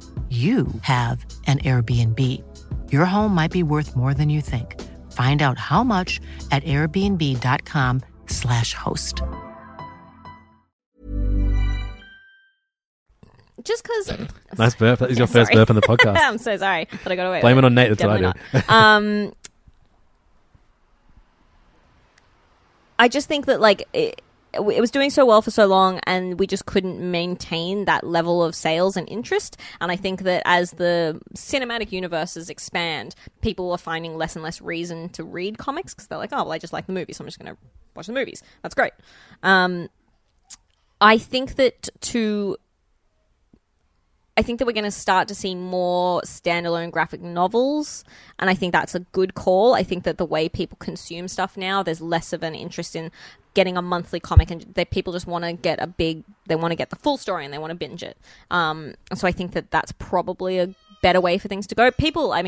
you have an Airbnb. Your home might be worth more than you think. Find out how much at airbnb.com/host. Just because... Nice burp. That is your first burp on the podcast. I'm so sorry that I got away with it. Blame it on Nate. That's what I do. I just think that, like... It was doing so well for so long, and we just couldn't maintain that level of sales and interest. And I think that as the cinematic universes expand, people are finding less and less reason to read comics because they're like, oh, well, I just like the movies, so I'm just going to watch the movies. That's great. I think that we're going to start to see more standalone graphic novels, and I think that's a good call. I think that the way people consume stuff now, there's less of an interest in getting a monthly comic, and people just want to get they want to get the full story and they want to binge it. So I think that that's probably a better way for things to go. People have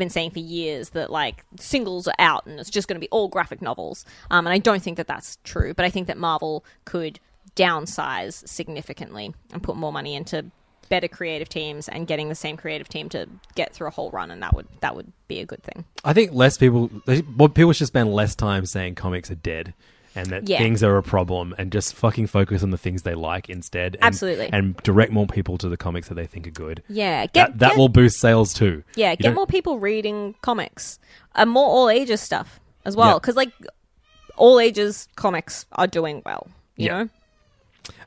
been saying for years that, like, singles are out and it's just going to be all graphic novels. And I don't think that that's true, but I think that Marvel could downsize significantly and put more money into better creative teams and getting the same creative team to get through a whole run, and that would be a good thing. I think people should spend less time saying comics are dead and that things are a problem, and just fucking focus on the things they like instead. And, absolutely, and direct more people to the comics that they think are good. Yeah, that will boost sales too. Yeah, get more people reading comics, and more all ages stuff as well, because like all ages comics are doing well. You know.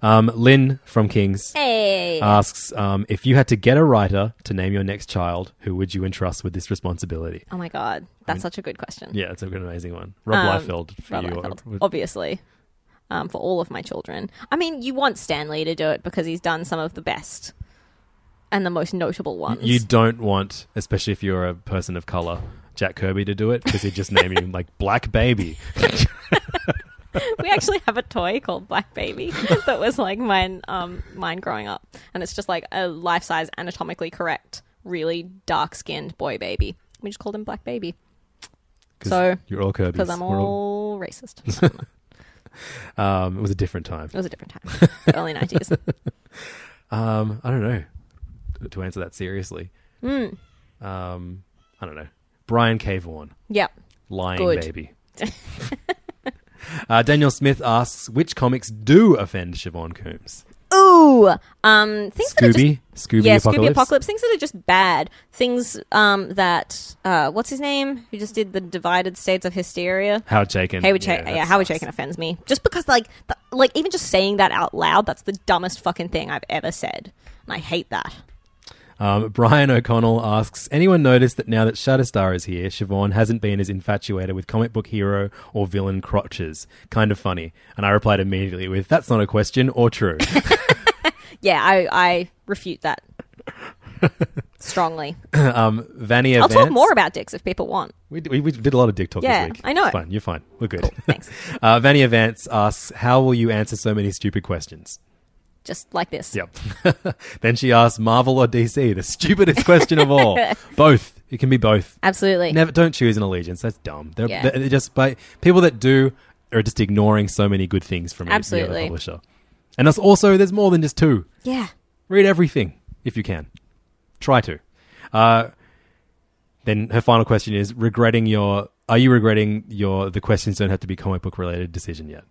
Lynn from Kings asks, if you had to get a writer to name your next child, who would you entrust with this responsibility? Oh my God, that's such a good question. Yeah, it's a good, amazing one. Rob Liefeld, obviously, for all of my children. I mean, you want Stan Lee to do it because he's done some of the best and the most notable ones. You don't want, especially if you're a person of color, Jack Kirby to do it because he'd just name him, like, Black Baby. We actually have a toy called Black Baby that was like mine growing up, and it's just like a life-size, anatomically correct, really dark-skinned boy baby. We just called him Black Baby. So you're all Kirby's. Because I'm all racist. It was a different time. The early 90s. I don't know. To answer that seriously, I don't know. Brian K. Vaughan. Yep. Lying Good. Baby. Daniel Smith asks, which comics do offend Siobhan Coombs? Ooh! Things Scooby Apocalypse. Things that are just bad. Things that... what's his name? Who just did the Divided States of Hysteria? Howard Chaykin offends me. Just because, like even just saying that out loud, that's the dumbest fucking thing I've ever said. And I hate that. Brian O'Connell asks, anyone noticed that now that Shatterstar is here, Siobhan hasn't been as infatuated with comic book hero or villain crotches? Kind of funny. And I replied immediately with, that's not a question or true. Yeah, I refute that strongly. Vania I'll Vance. Talk more about dicks if people want. We did a lot of dick talk this week. I know. It's fine. You're fine. We're good. Cool. Thanks. Vania Vance asks, how will you answer so many stupid questions? Just like this. Yep. Then she asks Marvel or DC, the stupidest question of all. Both. It can be both. Absolutely. Never. Don't choose an allegiance. That's dumb. They're just by people that do are just ignoring so many good things from the other publisher. And that's also, there's more than just two. Yeah. Read everything if you can. Try to. Then her final question is, are you regretting the questions don't have to be comic book related decision yet?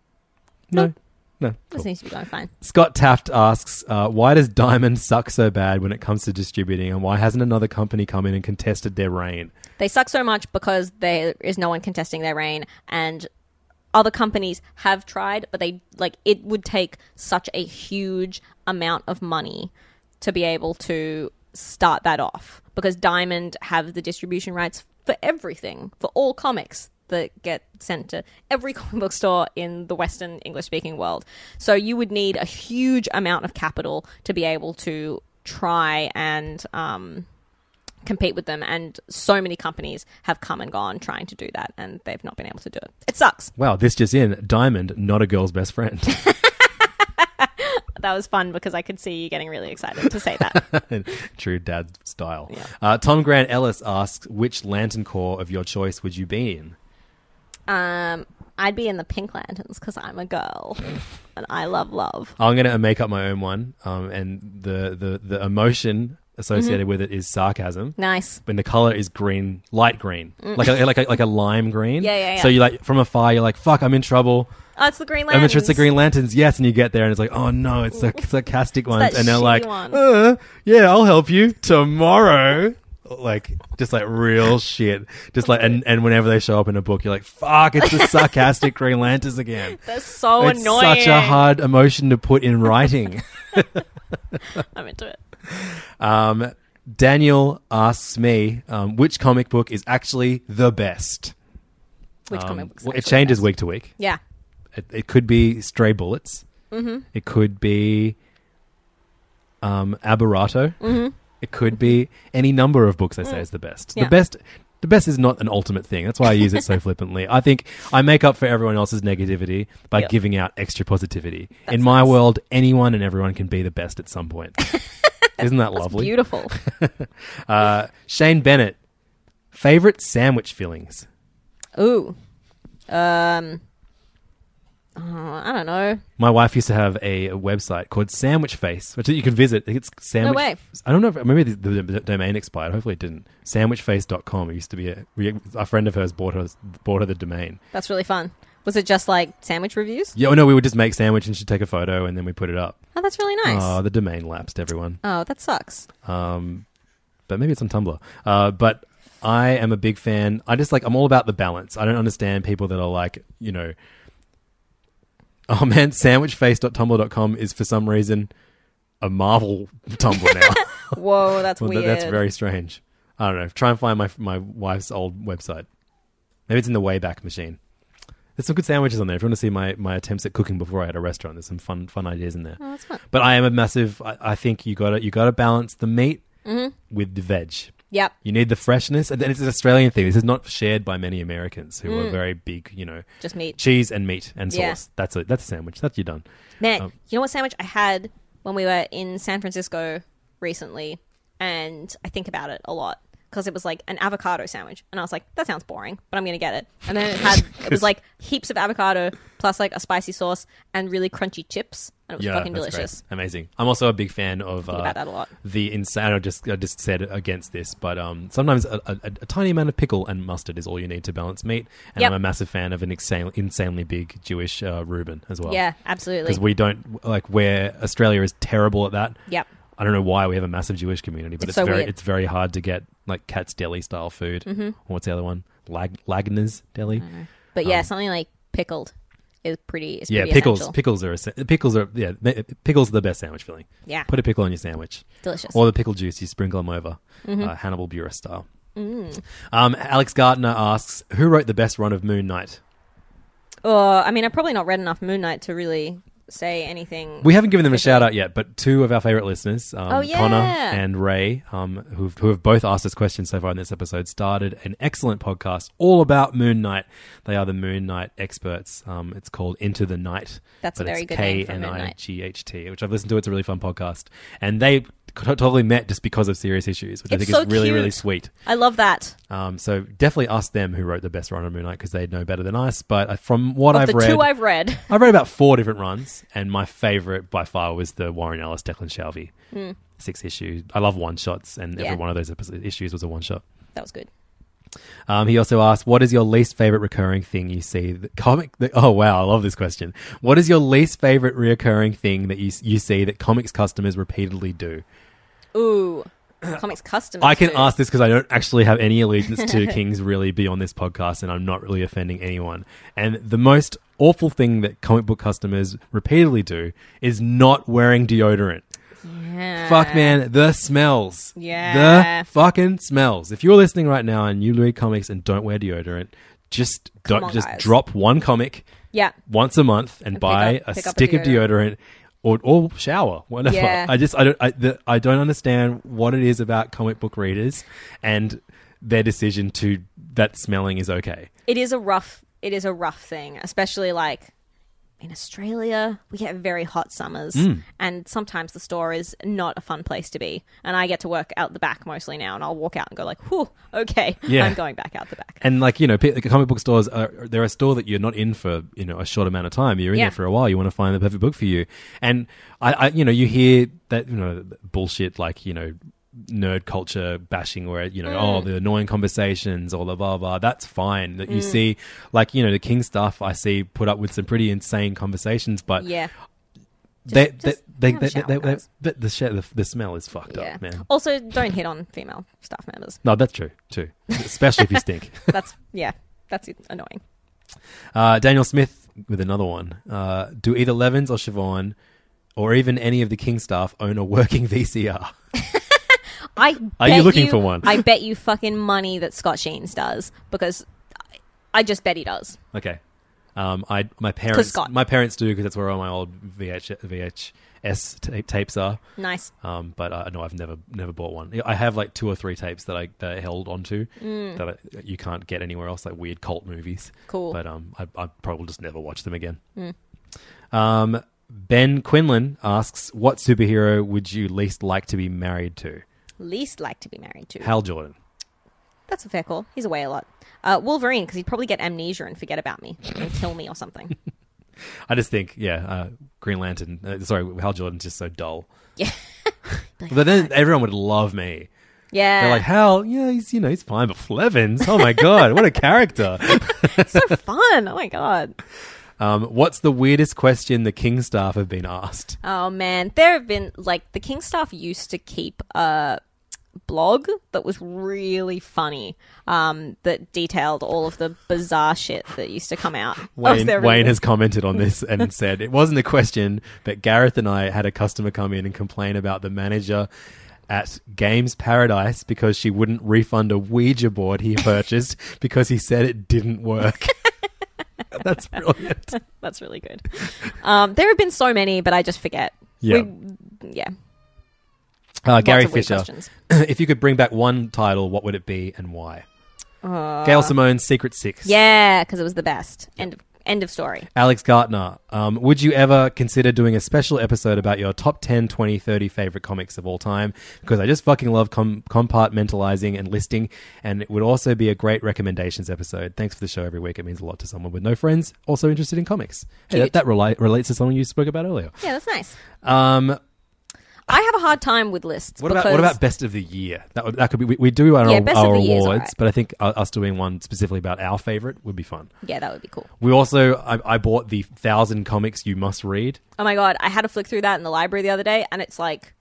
Nope. No, cool. This seems to be going fine. Scott Taft asks, why does Diamond suck so bad when it comes to distributing, and why hasn't another company come in and contested their reign? They suck so much because there is no one contesting their reign, and other companies have tried, but they it would take such a huge amount of money to be able to start that off, because Diamond have the distribution rights for everything, for all comics that get sent to every comic book store in the Western English-speaking world. So you would need a huge amount of capital to be able to try and compete with them. And so many companies have come and gone trying to do that, and they've not been able to do it. It sucks. Wow, this just in. Diamond, not a girl's best friend. That was fun because I could see you getting really excited to say that. True dad style. Yeah. Tom Grant Ellis asks, which Lantern Corps of your choice would you be in? I'd be in the Pink Lanterns because I'm a girl and I love love. I'm going to make up my own one, and the emotion associated with it is sarcasm. Nice. But the color is green, light green, like a lime green. Yeah. So you from afar, you're like, fuck, I'm in trouble. Oh, it's the Green Lanterns. I'm sure it's the Green Lanterns, yes. And you get there and it's like, oh no, it's the sarcastic ones. And they're like, yeah, I'll help you tomorrow. Just real shit. And whenever they show up in a book, you're like, fuck, it's the sarcastic Green Lanterns again. That's so annoying. It's such a hard emotion to put in writing. I'm into it. Daniel asks me, which comic book is actually the best? Which comic book? It changes week to week. Yeah. It could be Stray Bullets. Mm-hmm. It could be Aberrato. Mm-hmm. It could be any number of books I say is the best. Yeah. The best is not an ultimate thing. That's why I use it so flippantly. I think I make up for everyone else's negativity by giving out extra positivity. That's In my world, anyone and everyone can be the best at some point. Isn't that lovely? That's beautiful. Shane Bennett, favorite sandwich fillings? Ooh. I don't know. My wife used to have a website called Sandwich Face, which you can visit. It's sandwich. No way. I don't know. Maybe the domain expired. Hopefully it didn't. Sandwichface.com. It used to be a friend of hers bought her the domain. That's really fun. Was it just sandwich reviews? Yeah, no, we would just make sandwich and she'd take a photo and then we put it up. Oh, that's really nice. Oh, the domain lapsed, everyone. Oh, that sucks. But maybe it's on Tumblr. But I am a big fan. I just I'm all about the balance. I don't understand people that are oh man, sandwichface.tumblr.com is for some reason a Marvel Tumblr now. Whoa, that's weird. That's very strange. I don't know. Try and find my wife's old website. Maybe it's in the Wayback Machine. There's some good sandwiches on there. If you want to see my attempts at cooking before I had a restaurant, there's some fun ideas in there. Oh, that's fun. But I am a massive. I think you gotta balance the meat with the veg. Yep. You need the freshness. And it's an Australian thing. This is not shared by many Americans who are very big, Just meat. Cheese and meat and sauce. That's it. That's a sandwich. That's you done. Man, you know what sandwich I had when we were in San Francisco recently? And I think about it a lot because it was an avocado sandwich. And I was like, that sounds boring, but I'm going to get it. And then it was heaps of avocado plus a spicy sauce and really crunchy chips. And it was fucking delicious. Great. Amazing. I'm also a big fan of about that a lot. The insane. I just said against this, but sometimes a tiny amount of pickle and mustard is all you need to balance meat. And I'm a massive fan of an insanely big Jewish Reuben as well. Yeah, absolutely. Because we don't where Australia is terrible at that. Yep. I don't know why we have a massive Jewish community, but it's very hard to get Cat's Deli style food. Mm-hmm. Or what's the other one? Lagner's Deli. But something like pickled. Is pretty. Is yeah, pretty pickles. Essential. Pickles are. Yeah, pickles are the best sandwich filling. Yeah, put a pickle on your sandwich. Delicious. Or the pickle juice. You sprinkle them over, Hannibal Buress style. Mm. Alex Gardner asks, who wrote the best run of Moon Knight? Oh, I mean, I've probably not read enough Moon Knight to really say anything. We haven't given them a shout out yet, but two of our favorite listeners, Connor and Ray, who have both asked us questions so far in this episode, started an excellent podcast all about Moon Knight. They are the Moon Knight experts. It's called Into the Night. That's a very good name for Moon Knight. KNIGHT, which I've listened to. It's a really fun podcast, and they totally met just because of serious issues, which I think is really, really sweet. I love that. So definitely ask them who wrote the best run of Moon Knight, because they'd know better than us. But from what I've read... the two I've read about four different runs, and my favourite by far was the Warren Ellis, Declan Shalvey 6-issue. I love one-shots, and every one of those issues was a one-shot. That was good. He also asked, what is your least favourite recurring thing you see? Oh, wow, I love this question. What is your least favourite recurring thing that you see that comics customers repeatedly do? Ooh, comics customers. I can ask this because I don't actually have any allegiance to Kings really beyond this podcast, and I'm not really offending anyone. And the most awful thing that comic book customers repeatedly do is not wearing deodorant. Yeah. Fuck, man, the smells. Yeah. The fucking smells. If you're listening right now and you read comics and don't wear deodorant, just drop one comic once a month and buy a stick of deodorant. Or shower, whatever. Yeah. I don't understand what it is about comic book readers and their decision that smelling is okay. It is a rough thing, especially like in Australia. We get very hot summers, and sometimes the store is not a fun place to be. And I get to work out the back mostly now, and I'll walk out and go like, "Whew, okay, I'm going back out the back." And like, you know, comic book stores they're a store that you're not in for, you know, a short amount of time. You're in there for a while. You want to find the perfect book for you. And I you know, you hear that, you know, bullshit like, you know, nerd culture bashing where, you know, the annoying conversations or the blah, blah. That's fine. That you see, like, you know, the King stuff I see put up with some pretty insane conversations, but the smell is fucked up, man. Also, don't hit on female staff members. No, that's true too. Especially if you stink. That's annoying. Daniel Smith with another one. Do either Levins or Siobhan or even any of the King staff own a working VCR? Are you looking for one? I bet you fucking money that Scott Sheens does, because I just bet he does. Okay, my parents do, because that's where all my old VHS tapes are. Nice. But no, I've never bought one. I have like 2 or 3 tapes that I held onto that you can't get anywhere else, like weird cult movies. Cool. But I probably just never watch them again. Ben Quinlan asks, what superhero would you least like to be married to? Least like to be married to? Hal Jordan. That's a fair call. He's away a lot. Wolverine, because he'd probably get amnesia and forget about me and kill me or something. I just think, Green Lantern. Hal Jordan's just so dull. Yeah. But then everyone would love me. Yeah. They're like, Hal, he's fine, but Flevins, oh my God, what a character. So fun. Oh my God. What's the weirdest question the King staff have been asked? Oh, man. There have been, like, the King staff used to keep a blog that was really funny, that detailed all of the bizarre shit that used to come out. Wayne has commented on this and said, it wasn't a question, but Gareth and I had a customer come in and complain about the manager at Games Paradise because she wouldn't refund a Ouija board he purchased because he said it didn't work. That's brilliant. That's really good. There have been so many, but I just forget. Yeah. Gary Fisher. If you could bring back one title, what would it be and why? Gail Simone's Secret Six. Yeah, because it was the best. End of story. Alex Gartner. Would you ever consider doing a special episode about your top 10, 20, 30 favorite comics of all time? Because I just fucking love compartmentalizing and listing, and it would also be a great recommendations episode. Thanks for the show every week. It means a lot to someone with no friends, also interested in comics. Hey, that relates to someone you spoke about earlier. Yeah, that's nice. I have a hard time with lists. What about best of the year? That could be. We do our awards, right. But I think us doing one specifically about our favorite would be fun. Yeah, that would be cool. We also, I bought the 1,000 comics you must read. Oh my God, I had to flick through that in the library the other day, and it's like,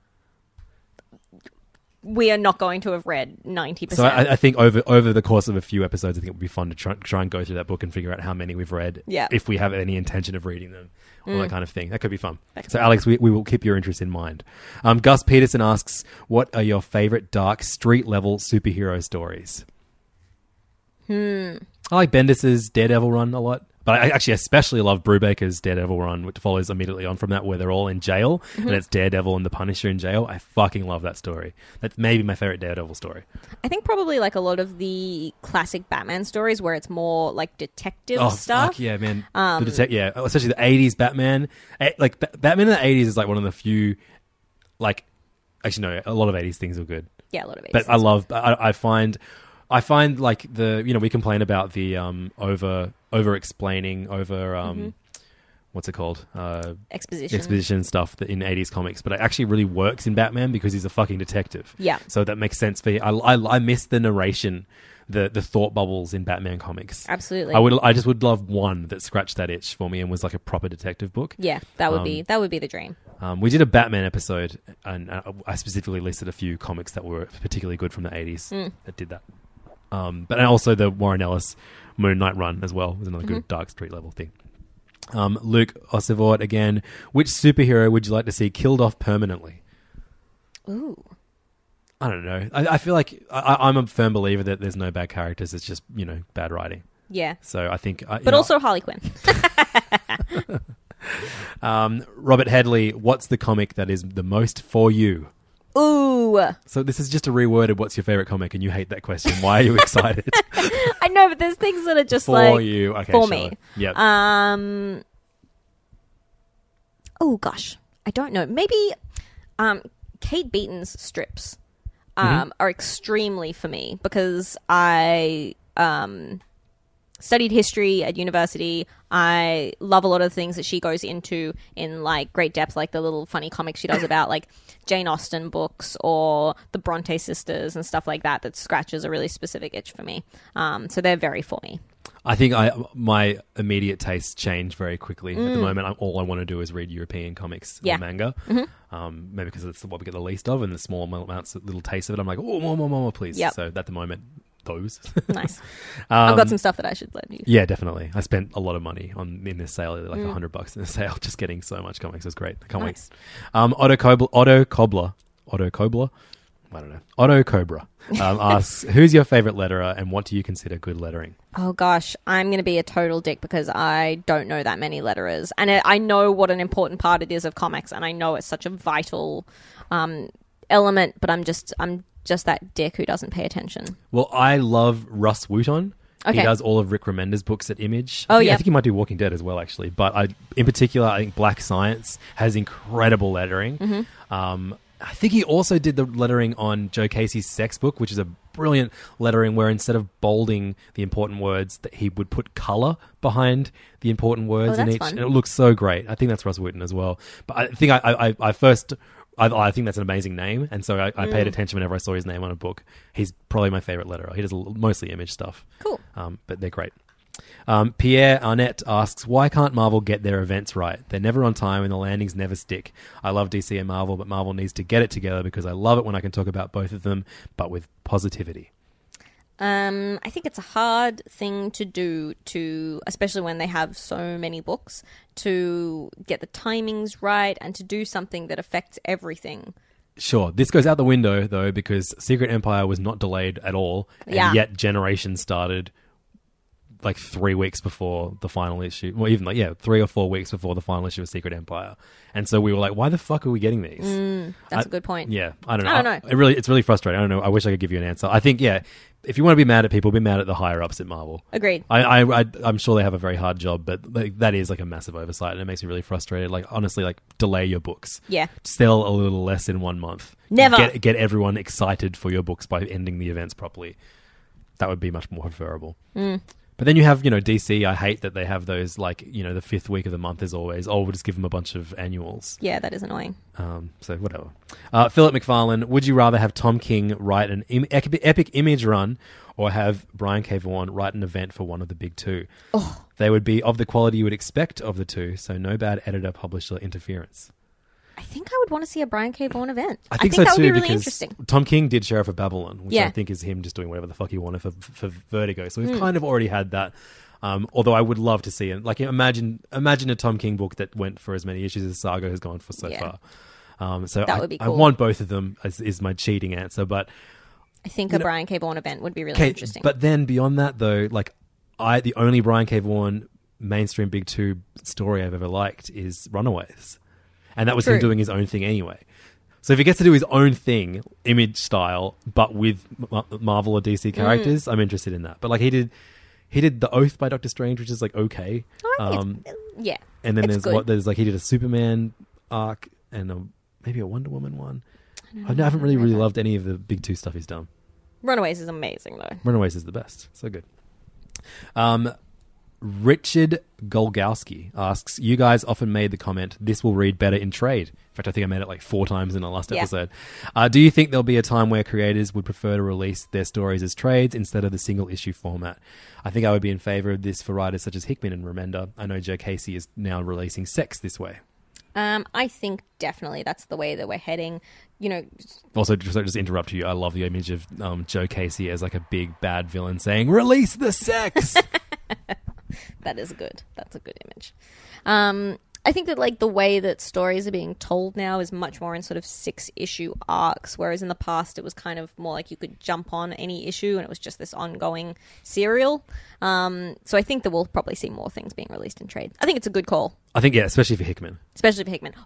we are not going to have read 90%. So I think over the course of a few episodes, I think it would be fun to try and go through that book and figure out how many we've read, if we have any intention of reading them, all that kind of thing. That could be fun. So, Alex, we will keep your interest in mind. Gus Peterson asks, what are your favourite dark street-level superhero stories? I like Bendis' Daredevil run a lot. But I actually especially love Brubaker's Daredevil run, which follows immediately on from that, where they're all in jail, and it's Daredevil and the Punisher in jail. I fucking love that story. That's maybe my favorite Daredevil story. I think probably like a lot of the classic Batman stories where it's more like detective stuff. Fuck yeah, man. Especially the 80s Batman. Like Batman in the 80s is like one of the few, like, actually no, a lot of 80s things are good. Yeah, a lot of 80s. But I love, I find like the, you know, we complain about the over-explaining, what's it called? Exposition stuff that in 80s comics, but it actually really works in Batman because he's a fucking detective. Yeah. So that makes sense for you. I miss the narration, the thought bubbles in Batman comics. Absolutely. I just would love one that scratched that itch for me and was like a proper detective book. Yeah, that would be the dream. We did a Batman episode and I specifically listed a few comics that were particularly good from the 80s that did that. But also the Warren Ellis Moon Knight run as well was another good Dark Street level thing. Luke Ossivort again. Which superhero would you like to see killed off permanently? Ooh. I don't know. I feel like I'm a firm believer that there's no bad characters. It's just, you know, bad writing. Yeah. So I think... also Harley Quinn. Robert Hedley, what's the comic that is the most for you? Ooh. So this is just a reworded what's your favourite comic and you hate that question. Why are you excited? I know, but there's things that are just for like... For you. Okay, for me. Yep. Oh, gosh. I don't know. Maybe Kate Beaton's strips are extremely for me because I... studied history at university. I love a lot of the things that she goes into in like great depth, like the little funny comics she does about like Jane Austen books or the Bronte sisters and stuff like that. That scratches a really specific itch for me. So they're very for me. I think my immediate tastes change very quickly. At the moment, all I want to do is read European comics or manga. Maybe because it's what we get the least of, and the small amounts, little taste of it. I'm like, oh, more, please. Yep. So at the moment. Those. Nice. I've got some stuff that I should lend you. Yeah, definitely. I spent a lot of money in this sale, like $100 in the sale, just getting so much comics. It was great. I can't wait. Otto Cobler. I don't know. Otto Cobra asks, who's your favourite letterer and what do you consider good lettering? Oh, gosh. I'm going to be a total dick because I don't know that many letterers. And I know what an important part it is of comics, and I know it's such a vital element, but I'm just that dick who doesn't pay attention. Well, I love Russ Wooton. Okay. He does all of Rick Remender's books at Image. Oh, yeah. I think he might do Walking Dead as well, actually. But in particular, I think Black Science has incredible lettering. I think he also did the lettering on Joe Casey's Sex book, which is a brilliant lettering where instead of bolding the important words, that he would put colour behind the important words in each. Fun. And it looks so great. I think that's Russ Wooton as well. But I think I think that's an amazing name, and so I paid attention whenever I saw his name on a book. He's probably my favourite letterer. He does mostly Image stuff. Cool. But they're great. Pierre Arnett asks, why can't Marvel get their events right? They're never on time and the landings never stick. I love DC and Marvel, but Marvel needs to get it together because I love it when I can talk about both of them, but with positivity. I think it's a hard thing to do, especially when they have so many books, to get the timings right and to do something that affects everything. Sure. This goes out the window, though, because Secret Empire was not delayed at all, and yet Generations started like 3 weeks before the final issue. Well, even 3 or 4 weeks before the final issue of Secret Empire. And so we were like, why the fuck are we getting these? That's a good point. Yeah. I don't know. It's really frustrating. I don't know. I wish I could give you an answer. I think, if you want to be mad at people, be mad at the higher-ups at Marvel. Agreed. I'm sure they have a very hard job, but that is like a massive oversight, and it makes me really frustrated. Like, honestly, like, delay your books. Yeah. Sell a little less in 1 month. Never. Get everyone excited for your books by ending the events properly. That would be much more preferable. But then you have, you know, DC. I hate that they have those, like, you know, the fifth week of the month is always, we'll just give them a bunch of annuals. Yeah, that is annoying. So, whatever. Philip McFarlane, would you rather have Tom King write an epic Image run or have Brian K. Vaughan write an event for one of the big two? Oh. They would be of the quality you would expect of the two, so no bad editor-publisher interference. I think I would want to see a Brian K. Vaughan event. I think that would be really interesting. Tom King did Sheriff of Babylon, which I think is him just doing whatever the fuck he wanted for Vertigo. So we've kind of already had that. Although I would love to see it. Like, imagine a Tom King book that went for as many issues as Saga has gone for so far. So that would be cool. I want both of them is my cheating answer. But I think a Brian K. Vaughan event would be really interesting. But then beyond that, though, like the only Brian K. Vaughan mainstream big two story I've ever liked is Runaways. And that was him doing his own thing anyway. So if he gets to do his own thing, image style, but with Marvel or DC characters, I'm interested in that. But like he did The Oath by Doctor Strange, which is like okay. Yeah. And then there's he did a Superman arc and maybe a Wonder Woman one. I haven't really loved any of the big two stuff he's done. Runaways is amazing though. Runaways is the best. So good. Richard Golgowski asks, you guys often made the comment, this will read better in trade. In fact, I think I made it like 4 times in our last episode. Do you think there'll be a time where creators would prefer to release their stories as trades instead of the single issue format? I think I would be in favor of this for writers such as Hickman and Remender. I know Joe Casey is now releasing Sex this way. I think definitely that's the way that we're heading. You know. Also, just to interrupt you, I love the image of Joe Casey as like a big bad villain saying, release the sex! That is good. That's a good image. I think that like the way that stories are being told now is much more in sort of 6-issue arcs, whereas in the past it was kind of more like you could jump on any issue and it was just this ongoing serial. So I think that we'll probably see more things being released in trade. I think it's a good call. I think, yeah, especially for Hickman.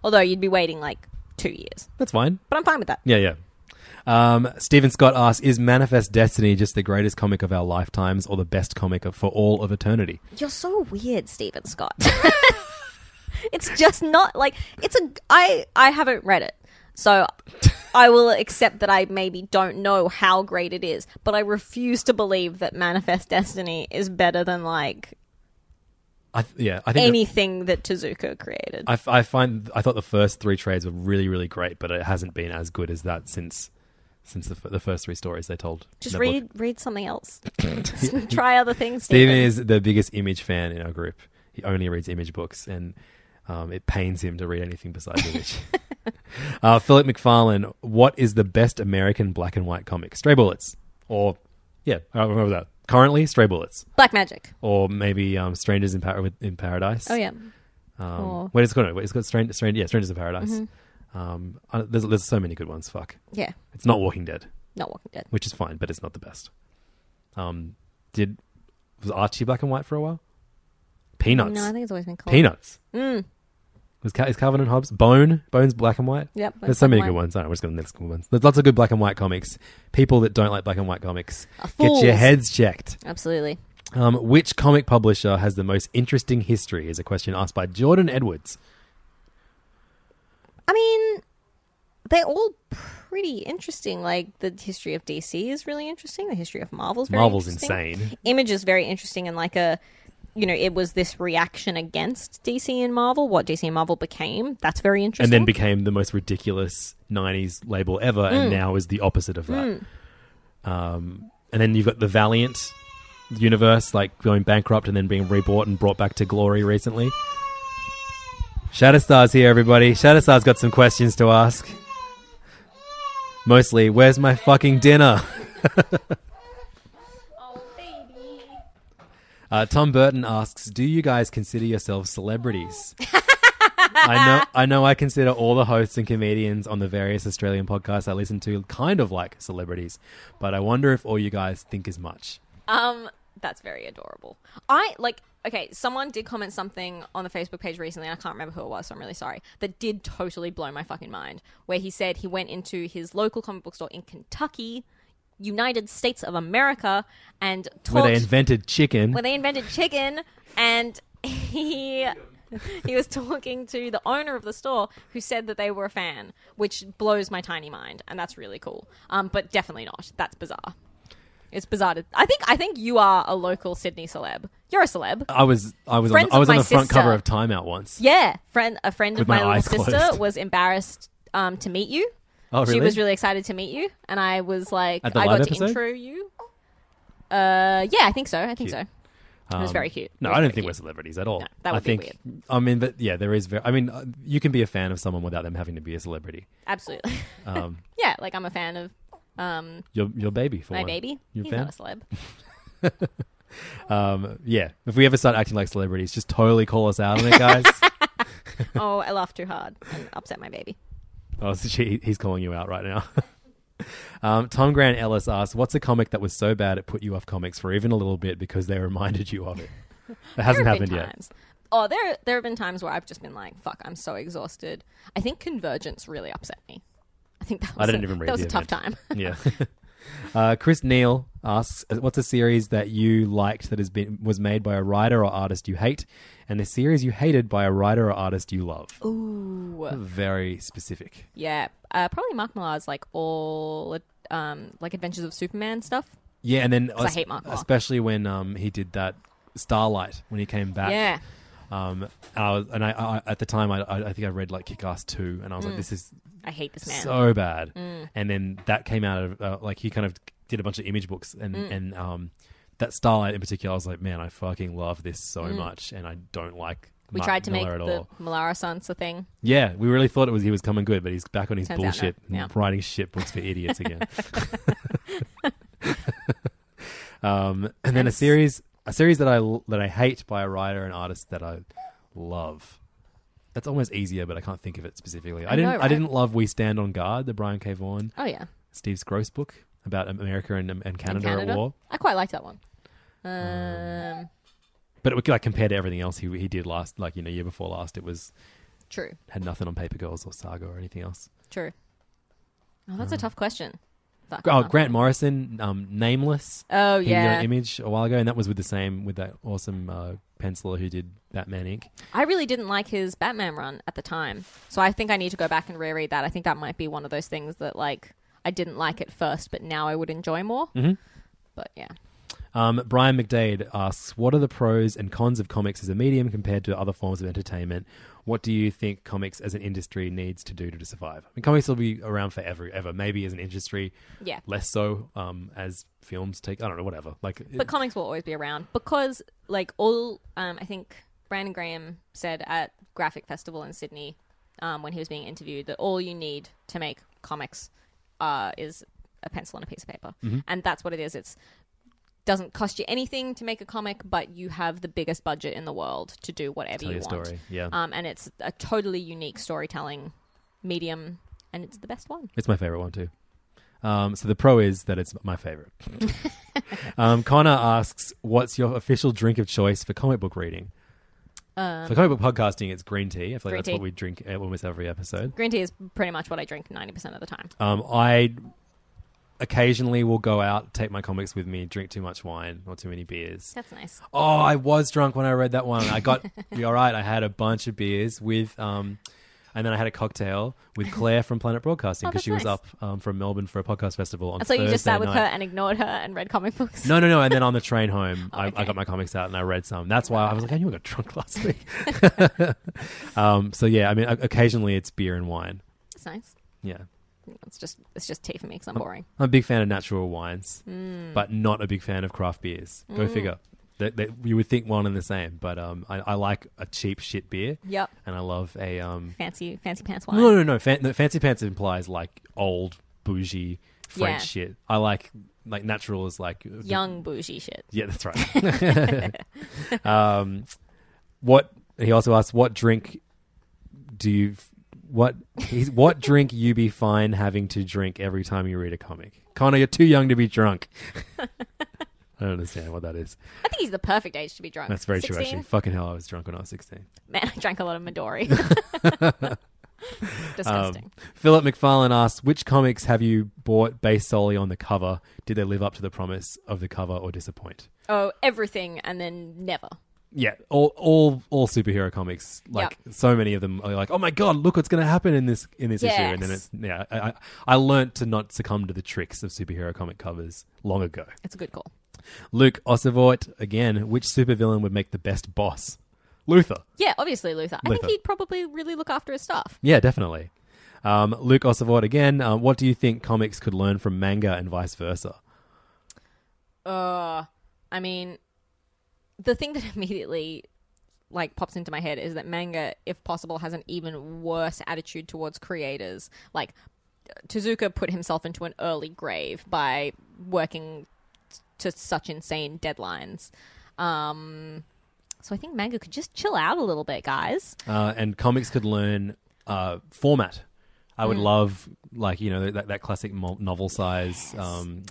Although you'd be waiting like 2 years. That's fine. But I'm fine with that. Yeah, yeah. Stephen Scott asks, is Manifest Destiny just the greatest comic of our lifetimes or the best comic for all of eternity? You're so weird, Stephen Scott. It's just not like it's a. I haven't read it, so I will accept that I maybe don't know how great it is, but I refuse to believe that Manifest Destiny is better than like I think anything that Tezuka created. I thought the first 3 trades were really, really great, but it hasn't been as good as that since the first 3 stories they told. Just read something else. Try other things. Steven is the biggest Image fan in our group. He only reads Image books, and it pains him to read anything besides Image. Philip McFarlane, what is the best American black and white comic? Stray Bullets. Or, yeah, I don't remember that. Currently, Stray Bullets. Black Magic. Or maybe Strangers in Paradise. Oh, yeah. Wait, it's got Strangers in Paradise. Mm-hmm. There's so many good ones, fuck. Yeah. It's not Walking Dead. Which is fine, but it's not the best. Was Archie black and white for a while? Peanuts. No, I think it's always been called Peanuts. Is Calvin and Hobbes? Bone's black and white. Yep. There's so many good ones. I don't know, we're just going to list good ones. There's lots of good black and white comics. People that don't like black and white comics, get your heads checked. Absolutely. Which comic publisher has the most interesting history is a question asked by Jordan Edwards. I mean, they're all pretty interesting. Like, the history of DC is really interesting. The history of Marvel's very interesting. Marvel's insane. Image is very interesting and like a... You know, it was this reaction against DC and Marvel, what DC and Marvel became. That's very interesting. And then became the most ridiculous 90s label ever and now is the opposite of that. And then you've got the Valiant universe, like going bankrupt and then being rebought and brought back to glory recently. Shatterstar's here, everybody. Shatterstar's got some questions to ask. Mostly, where's my fucking dinner? Tom Burton asks, do you guys consider yourselves celebrities? I know I consider all the hosts and comedians on the various Australian podcasts I listen to kind of like celebrities, but I wonder if all you guys think as much. That's very adorable. Someone did comment something on the Facebook page recently, and I can't remember who it was, so I'm really sorry, that did totally blow my fucking mind, where he said he went into his local comic book store in Kentucky, United States of America, and where they invented chicken, and he was talking to the owner of the store who said that they were a fan, which blows my tiny mind, and that's really cool. But definitely not. That's bizarre. It's bizarre. I think you are a local Sydney celeb. You're a celeb. I was on the front cover of Time Out once. Yeah, a friend of my little sister was embarrassed to meet you. Oh, really? She was really excited to meet you, and I was like, I got to intro you. Yeah, I think so. It was very cute. No, I don't think we're celebrities at all. No, that would be weird. I mean, but yeah, there is. You can be a fan of someone without them having to be a celebrity. Absolutely. Yeah, like I'm a fan of your baby. My baby. He's not a celeb. Yeah, if we ever start acting like celebrities, just totally call us out on it, guys. Oh, I laughed too hard and upset my baby. Oh, so he's calling you out right now. Tom Grant Ellis asks, what's a comic that was so bad it put you off comics for even a little bit because they reminded you of it? That hasn't happened yet. Oh, there have been times where I've just been like, "Fuck, I'm so exhausted." I think Convergence really upset me. I think that was a tough time. Yeah. Chris Neal asks, "What's a series that you liked that was made by a writer or artist you hate, and a series you hated by a writer or artist you love?" Ooh, very specific. Yeah, probably Mark Millar's like all like Adventures of Superman stuff. Yeah, and then I hate Mark Millar, especially when he did that Starlight when he came back. Yeah. At the time, I think I read like Kick-Ass 2, and I was like, I hate this man so bad. And then that came out of like he kind of did a bunch of image books, and that Starlight in particular, I was like, man, I fucking love this so much, and I don't like. We tried to make the Millar-sons a thing. Yeah, we really thought he was coming good, but he's back on his bullshit, writing shit books for idiots again. And then a series that I hate by a writer and artist that I love. That's almost easier, but I can't think of it specifically. I didn't love We Stand on Guard, the Brian K. Vaughan. Oh yeah. Steve Gross book about America and Canada at war. I quite liked that one. But it, like, compared to everything else he did last, like, you know, year before last, it was true. Had nothing on Paper Girls or Saga or anything else. True. Oh, that's a tough question. Grant Morrison, Nameless. Oh, yeah. He did an image a while ago, and that was with that awesome penciler who did Batman Inc. I really didn't like his Batman run at the time, so I think I need to go back and reread that. I think that might be one of those things that, like, I didn't like at first, but now I would enjoy more. Mm-hmm. But, yeah. Brian McDade asks, what are the pros and cons of comics as a medium compared to other forms of entertainment? What do you think comics as an industry needs to do to survive? I mean, comics will be around forever, ever. Maybe as an industry, less so as films take... I don't know, whatever. But comics will always be around because, like, all... I think Brandon Graham said at Graphic Festival in Sydney when he was being interviewed that all you need to make comics is a pencil and a piece of paper. Mm-hmm. And that's what it is. It's... doesn't cost you anything to make a comic, but you have the biggest budget in the world to do whatever you want. Tell your story, yeah. And it's a totally unique storytelling medium, and it's the best one. It's my favorite one too. So the pro is that it's my favorite. Connor asks, "What's your official drink of choice for comic book reading?" For comic book podcasting, it's green tea. I feel like that's what we drink almost every episode. Green tea is pretty much what I drink 90% of the time. I occasionally will go out, take my comics with me, drink too much wine or too many beers. That's nice. Oh, I was drunk when I read that one. I got... You're right. I had a bunch of beers with... and then I had a cocktail with Claire from Planet Broadcasting because she was up from Melbourne for a podcast festival on Thursday night. So you just sat with her and ignored her and read comic books? No. And then on the train home, I got my comics out and I read some. That's why I was like, I knew I got drunk last week. So yeah, I mean, occasionally it's beer and wine. That's nice. Yeah. It's just tea for me because I'm boring. I'm a big fan of natural wines, but not a big fan of craft beers. Go figure. You would think one and the same, but I like a cheap shit beer. Yep. And I love a fancy pants wine. No. Fancy pants implies like old bougie French shit. I like natural is like young bougie shit. Yeah, that's right. He also asks, what drink you be fine having to drink every time you read a comic? Connor, you're too young to be drunk. I don't understand what that is. I think he's the perfect age to be drunk. That's very 16? True, actually. Fucking hell, I was drunk when I was 16. Man, I drank a lot of Midori. Disgusting. Philip McFarlane asks, which comics have you bought based solely on the cover? Did they live up to the promise of the cover or disappoint? Oh, everything and then never. Yeah, all superhero comics, like so many of them are like, oh my God, look what's going to happen in this issue. And then I learned to not succumb to the tricks of superhero comic covers long ago. It's a good call. Luke Ossivort, again, which supervillain would make the best boss? Luthor. Yeah, obviously Luthor. I think he'd probably really look after his stuff. Yeah, definitely. Luke Ossivort, again, what do you think comics could learn from manga and vice versa? I mean... The thing that immediately like pops into my head is that manga, if possible, has an even worse attitude towards creators. Like Tezuka put himself into an early grave by working to such insane deadlines. So I think manga could just chill out a little bit, guys. And comics could learn format. I would love, like, you know, that classic novel size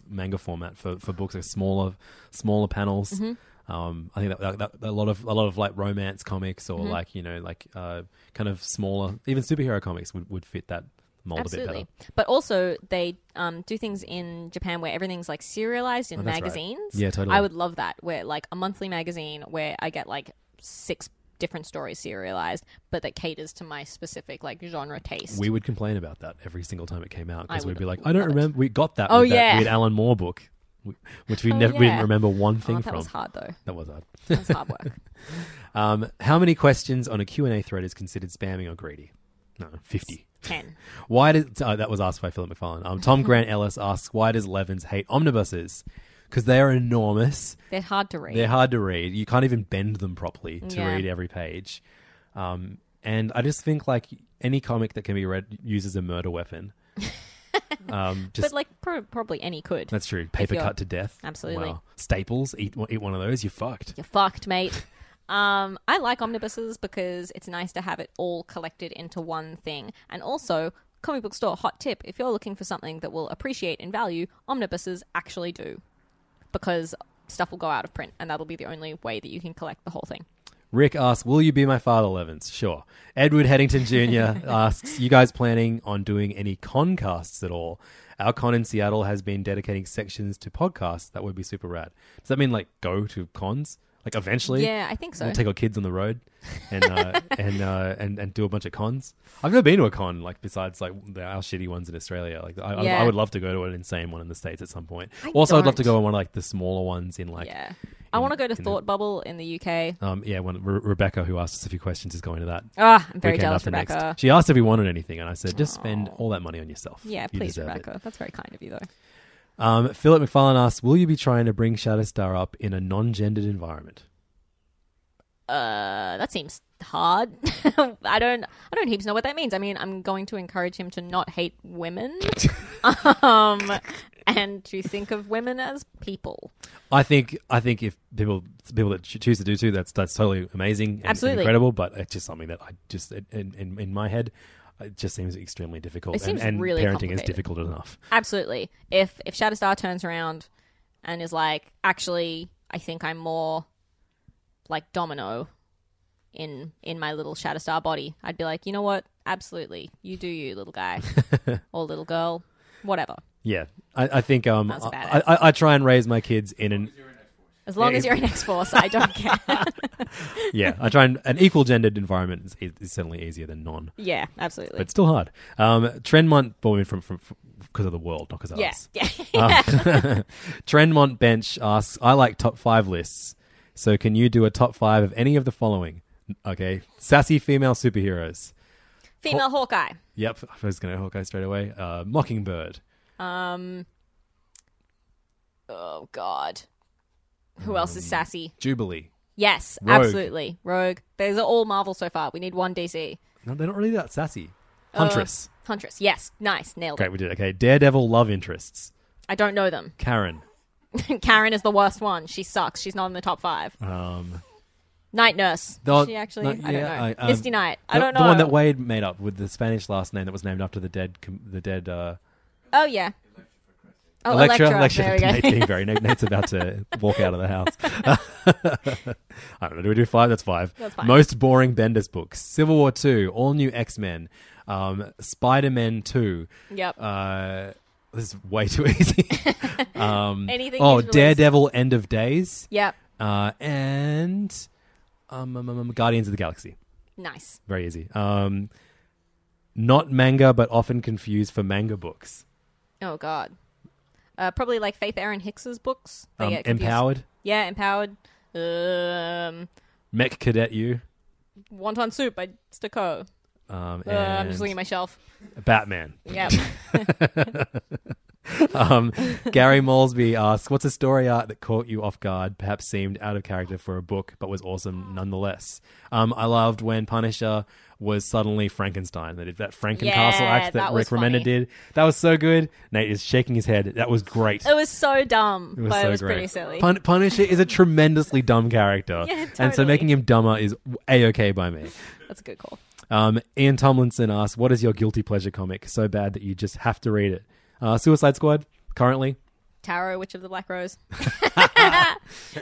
manga format for books, like smaller panels. Mm-hmm. I think that a lot of like romance comics or like, you know, like kind of smaller, even superhero comics would fit that mold a bit better. But also they do things in Japan where everything's like serialized in magazines. Right. Yeah, totally. I would love that, where like a monthly magazine where I get like 6 different stories serialized, but that caters to my specific like genre taste. We would complain about that every single time it came out because we'd be like, I don't remember. We got that that weird Alan Moore book, which we didn't remember one thing from. That was hard though. That was hard. That was hard work. How many questions on a Q&A thread is considered spamming or greedy? No, 50. 10. Why did that was asked by Philip McFarlane. Tom Grant Ellis asks, why does Levins hate omnibuses? Because they are enormous. They're hard to read. You can't even bend them properly to read every page. And I just think, like, any comic that can be read uses a murder weapon. But, like, probably any could. That's true. Paper cut to death. Absolutely. Wow. Staples. Eat one of those. You're fucked. You're fucked, mate. I like omnibuses because it's nice to have it all collected into one thing. And also, comic book store, hot tip, if you're looking for something that will appreciate in value, omnibuses actually do. Because stuff will go out of print and that'll be the only way that you can collect the whole thing. Rick asks, will you be my father, Levins? Sure. Edward Headington Jr. asks, you guys planning on doing any concasts at all? Our con in Seattle has been dedicating sections to podcasts. That would be super rad. Does that mean like go to cons? Like eventually? Yeah, I think so. We'll take our kids on the road and do a bunch of cons. I've never been to a con like besides like our shitty ones in Australia. Like I would love to go to an insane one in the States at some point. I'd love to go on one of like the smaller ones in like. Yeah, I want to go to Thought Bubble in the UK. Rebecca, who asked us a few questions, is going to that. I'm very jealous, Rebecca. Next. She asked if we wanted anything, and I said just spend all that money on yourself. Yeah, please, Rebecca. That's very kind of you, though. Philip McFarlane asks, will you be trying to bring Shatterstar up in a non-gendered environment? That seems hard. I don't heaps know what that means. I mean, I'm going to encourage him to not hate women and to think of women as people. I think if people that choose to do so, that's totally amazing and, incredible, but it's just something that I just in my head it just seems extremely difficult. It seems and really parenting is difficult enough. Absolutely. If Shatterstar turns around and is like, actually, I think I'm more like Domino in my little Shatterstar body, I'd be like, you know what? Absolutely. You do you, little guy or little girl, whatever. Yeah. I think I try and raise my kids as long as you're in X-Force, I don't care. Yeah, I try and... An equal gendered environment is certainly easier than non. Yeah, absolutely. But it's still hard. Trendmont... Well, I mean, from because of the world, not because of us. Trendmont Bench asks, I like top 5 lists, so can you do a top 5 of any of the following? Okay. Sassy female superheroes. Female Hawkeye. Yep. I was going to Hawkeye straight away. Mockingbird. Oh, God. Who else is sassy? Jubilee. Yes, Rogue. Absolutely. Rogue. Those are all Marvel so far. We need one DC. No, they're not really that sassy. Huntress. Huntress, yes. Nice. Nailed it. Great, we did it. Okay, Daredevil love interests. I don't know them. Karen. Karen is the worst one. She sucks. She's not in the top 5. Night Nurse. She actually... I don't know. Misty Knight. I don't know. The one that Wade made up with the Spanish last name that was named after the dead... Oh, yeah. Oh, Electra. Nate's getting very... Nate's about to walk out of the house. I don't know. Do we do 5? That's 5. That's fine. Most boring Bendis books. Civil War 2. All new X-Men. Spider-Man 2. Yep. This is way too easy. Anything Daredevil End of Days. Yep. And Guardians of the Galaxy. Nice. Very easy. Not manga, but often confused for manga books. Oh, God. Probably like Faith Erin Hicks's books. They get confused. Empowered. Yeah, Empowered. Mech Cadet U. Wonton Soup by Stakov. I'm just looking at my shelf. Batman. Yeah. Gary Molesby asks, what's a story art that caught you off guard, perhaps seemed out of character for a book, but was awesome nonetheless? I loved when Punisher was suddenly Frankenstein. They did that Frankencastle act that Rick Remender did. That was so good. Nate is shaking his head. That was great. It was so dumb, but it was pretty silly. Punisher is a tremendously dumb character. Yeah, totally. And so making him dumber is A-okay by me. That's a good call. Ian Tomlinson asks, what is your guilty pleasure comic so bad that you just have to read it? Suicide Squad, currently. Taro, Witch of the Black Rose.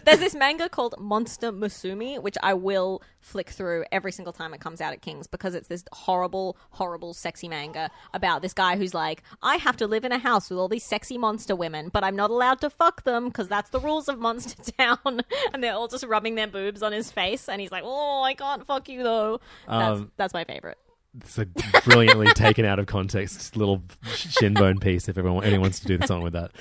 There's this manga called Monster Musume, which I will flick through every single time it comes out at Kings, because it's this horrible, horrible sexy manga about this guy who's like, I have to live in a house with all these sexy monster women, but I'm not allowed to fuck them because that's the rules of Monster Town. And they're all just rubbing their boobs on his face, and he's like, oh, I can't fuck you though. That's my favorite. It's a brilliantly taken out of context little shinbone piece. If anyone wants to do the song with that,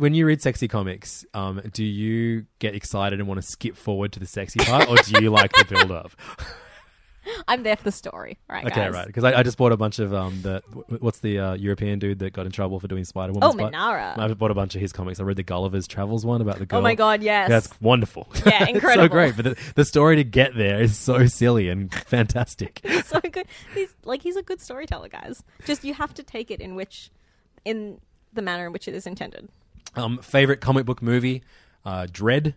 when you read sexy comics, do you get excited and want to skip forward to the sexy part, or do you like the build up? I'm there for the story, right? Okay, guys. Right. Because I just bought a bunch of what's the European dude that got in trouble for doing Spider Woman? Oh, Manara. I bought a bunch of his comics. I read the Gulliver's Travels one about the girl. Oh my god, yes, that's wonderful. Yeah, incredible. It's so great. But the story to get there is so silly and fantastic. It's so good. He's a good storyteller, guys. Just you have to take it in the manner in which it is intended. Favorite comic book movie, Dread.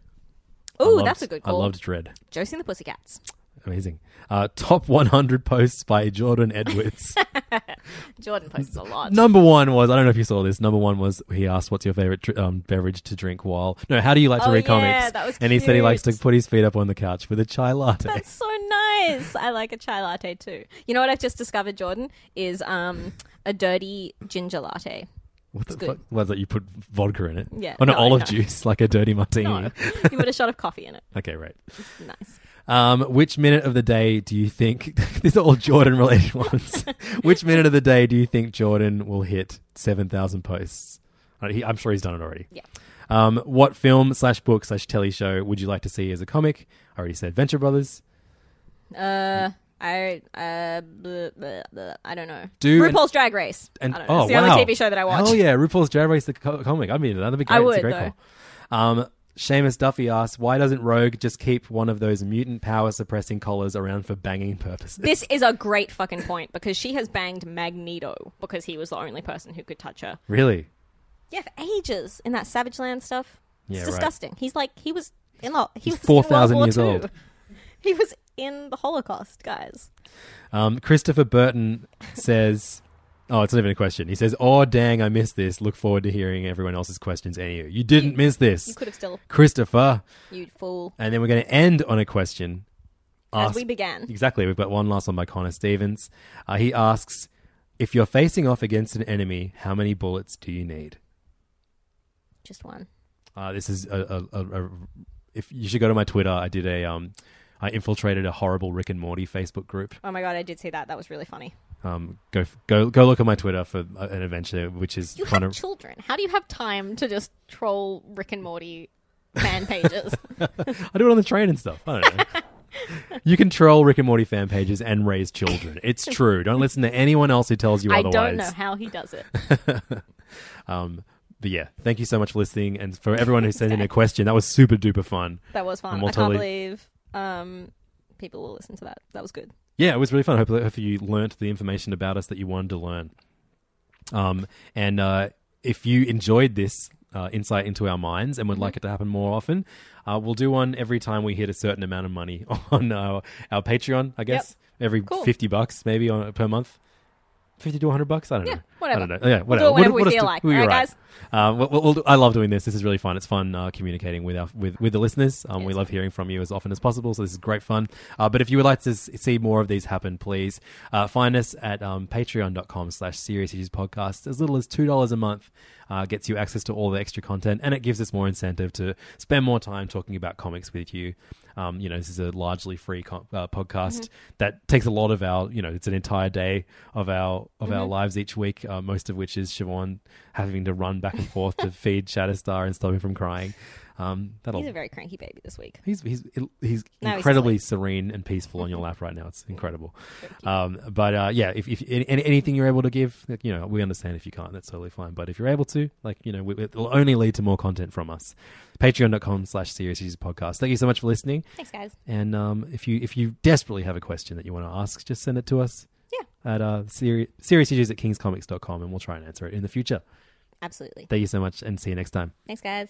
Oh, that's a good call. I loved Dread. Josie and the Pussycats. Amazing. Top 100 posts by Jordan Edwards. Jordan posts a lot. Number one was, I don't know if you saw this, he asked, what's your favorite beverage to drink while... No, how do you like to read comics? That was cute. And he said he likes to put his feet up on the couch with a chai latte. That's so nice. I like a chai latte too. You know what I've just discovered, Jordan, is a dirty ginger latte. What the fuck was that? You put vodka in it? Yeah. Oh, no, olive juice, like a dirty martini. No, you put a shot of coffee in it. Okay, right. It's nice. Which minute of the day do you think... These are all Jordan-related ones. Which minute of the day do you think Jordan will hit 7,000 posts? I'm sure he's done it already. Yeah. What film/book/telly show would you like to see as a comic? I already said Venture Brothers. I don't know. RuPaul's Drag Race. It's the only TV show that I watch. Oh yeah, RuPaul's Drag Race, the comic. I mean, that'd be great. I would, it's a great call. Seamus Duffy asks, why doesn't Rogue just keep one of those mutant power-suppressing collars around for banging purposes? This is a great fucking point, because she has banged Magneto because he was the only person who could touch her. Really? Yeah, for ages in that Savage Land stuff. Yeah, it's disgusting. Right. He's like, he was 4,000 years old. He was in the Holocaust, guys. Christopher Burton says... Oh, it's not even a question. He says, oh, dang, I missed this. Look forward to hearing everyone else's questions. Anyway, you didn't miss this. You could have still. Christopher. You fool. And then we're going to end on a question. As we began. Exactly. We've got one last one by Connor Stevens. He asks, if you're facing off against an enemy, how many bullets do you need? Just one. This is if you should go to my Twitter. I infiltrated a horrible Rick and Morty Facebook group. Oh my God, I did see that. That was really funny. Go look at my Twitter for an adventure, which is... You have children. How do you have time to just troll Rick and Morty fan pages? I do it on the train and stuff. I don't know. You can troll Rick and Morty fan pages and raise children. It's true. Don't listen to anyone else who tells you otherwise. I don't know how he does it. But yeah, thank you so much for listening, and for everyone who sent in a question. That was super duper fun. That was fun. I can't believe... people will listen to that. That was good. Yeah, it was really fun. Hopefully you learnt the information about us that you wanted to learn. And if you enjoyed this insight into our minds and would like it to happen more often, we'll do one every time we hit a certain amount of money on our Patreon, I guess. Yep. $50 maybe per month. $50 to $100? I don't know. Whatever. I don't know. Yeah, whatever. We'll do it whenever we feel like. All right, guys. I love doing this. This is really fun. It's fun communicating with the listeners. We love hearing from you as often as possible. So this is great fun. But if you would like to see more of these happen, please find us at patreon.com/serious issues podcast. As little as $2 a month gets you access to all the extra content, and it gives us more incentive to spend more time talking about comics with you. This is a largely free podcast that takes a lot of our, it's an entire day of our lives each week, most of which is Siobhan having to run back and forth to feed Shatterstar and stop him from crying. He's a very cranky baby this week. He's incredibly serene and peaceful on your lap right now. It's incredible. If anything you're able to give, we understand if you can't. That's totally fine. But if you're able to, it'll only lead to more content from us. Patreon.com/serious podcast. Thank you so much for listening. Thanks, guys. And if you desperately have a question that you want to ask, just send it to us. Yeah. At serious issues@kingscomics.com, and we'll try and answer it in the future. Absolutely. Thank you so much, and see you next time. Thanks, guys.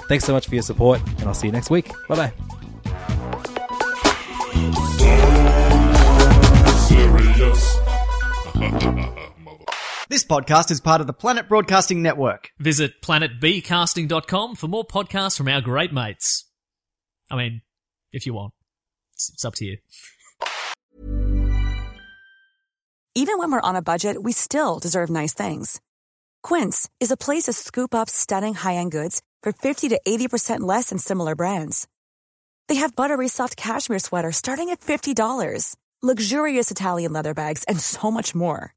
Thanks so much for your support, and I'll see you next week. Bye-bye. This podcast is part of the Planet Broadcasting Network. Visit planetbcasting.com for more podcasts from our great mates. I mean, if you want. It's up to you. Even when we're on a budget, we still deserve nice things. Quince is a place to scoop up stunning high-end goods for 50 to 80% less than similar brands. They have buttery soft cashmere sweaters starting at $50, luxurious Italian leather bags, and so much more.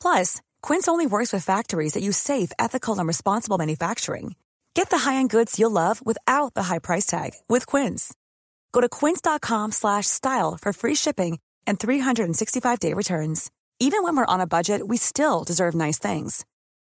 Plus, Quince only works with factories that use safe, ethical, and responsible manufacturing. Get the high-end goods you'll love without the high price tag with Quince. Go to quince.com/style for free shipping and 365-day returns. Even when we're on a budget, we still deserve nice things.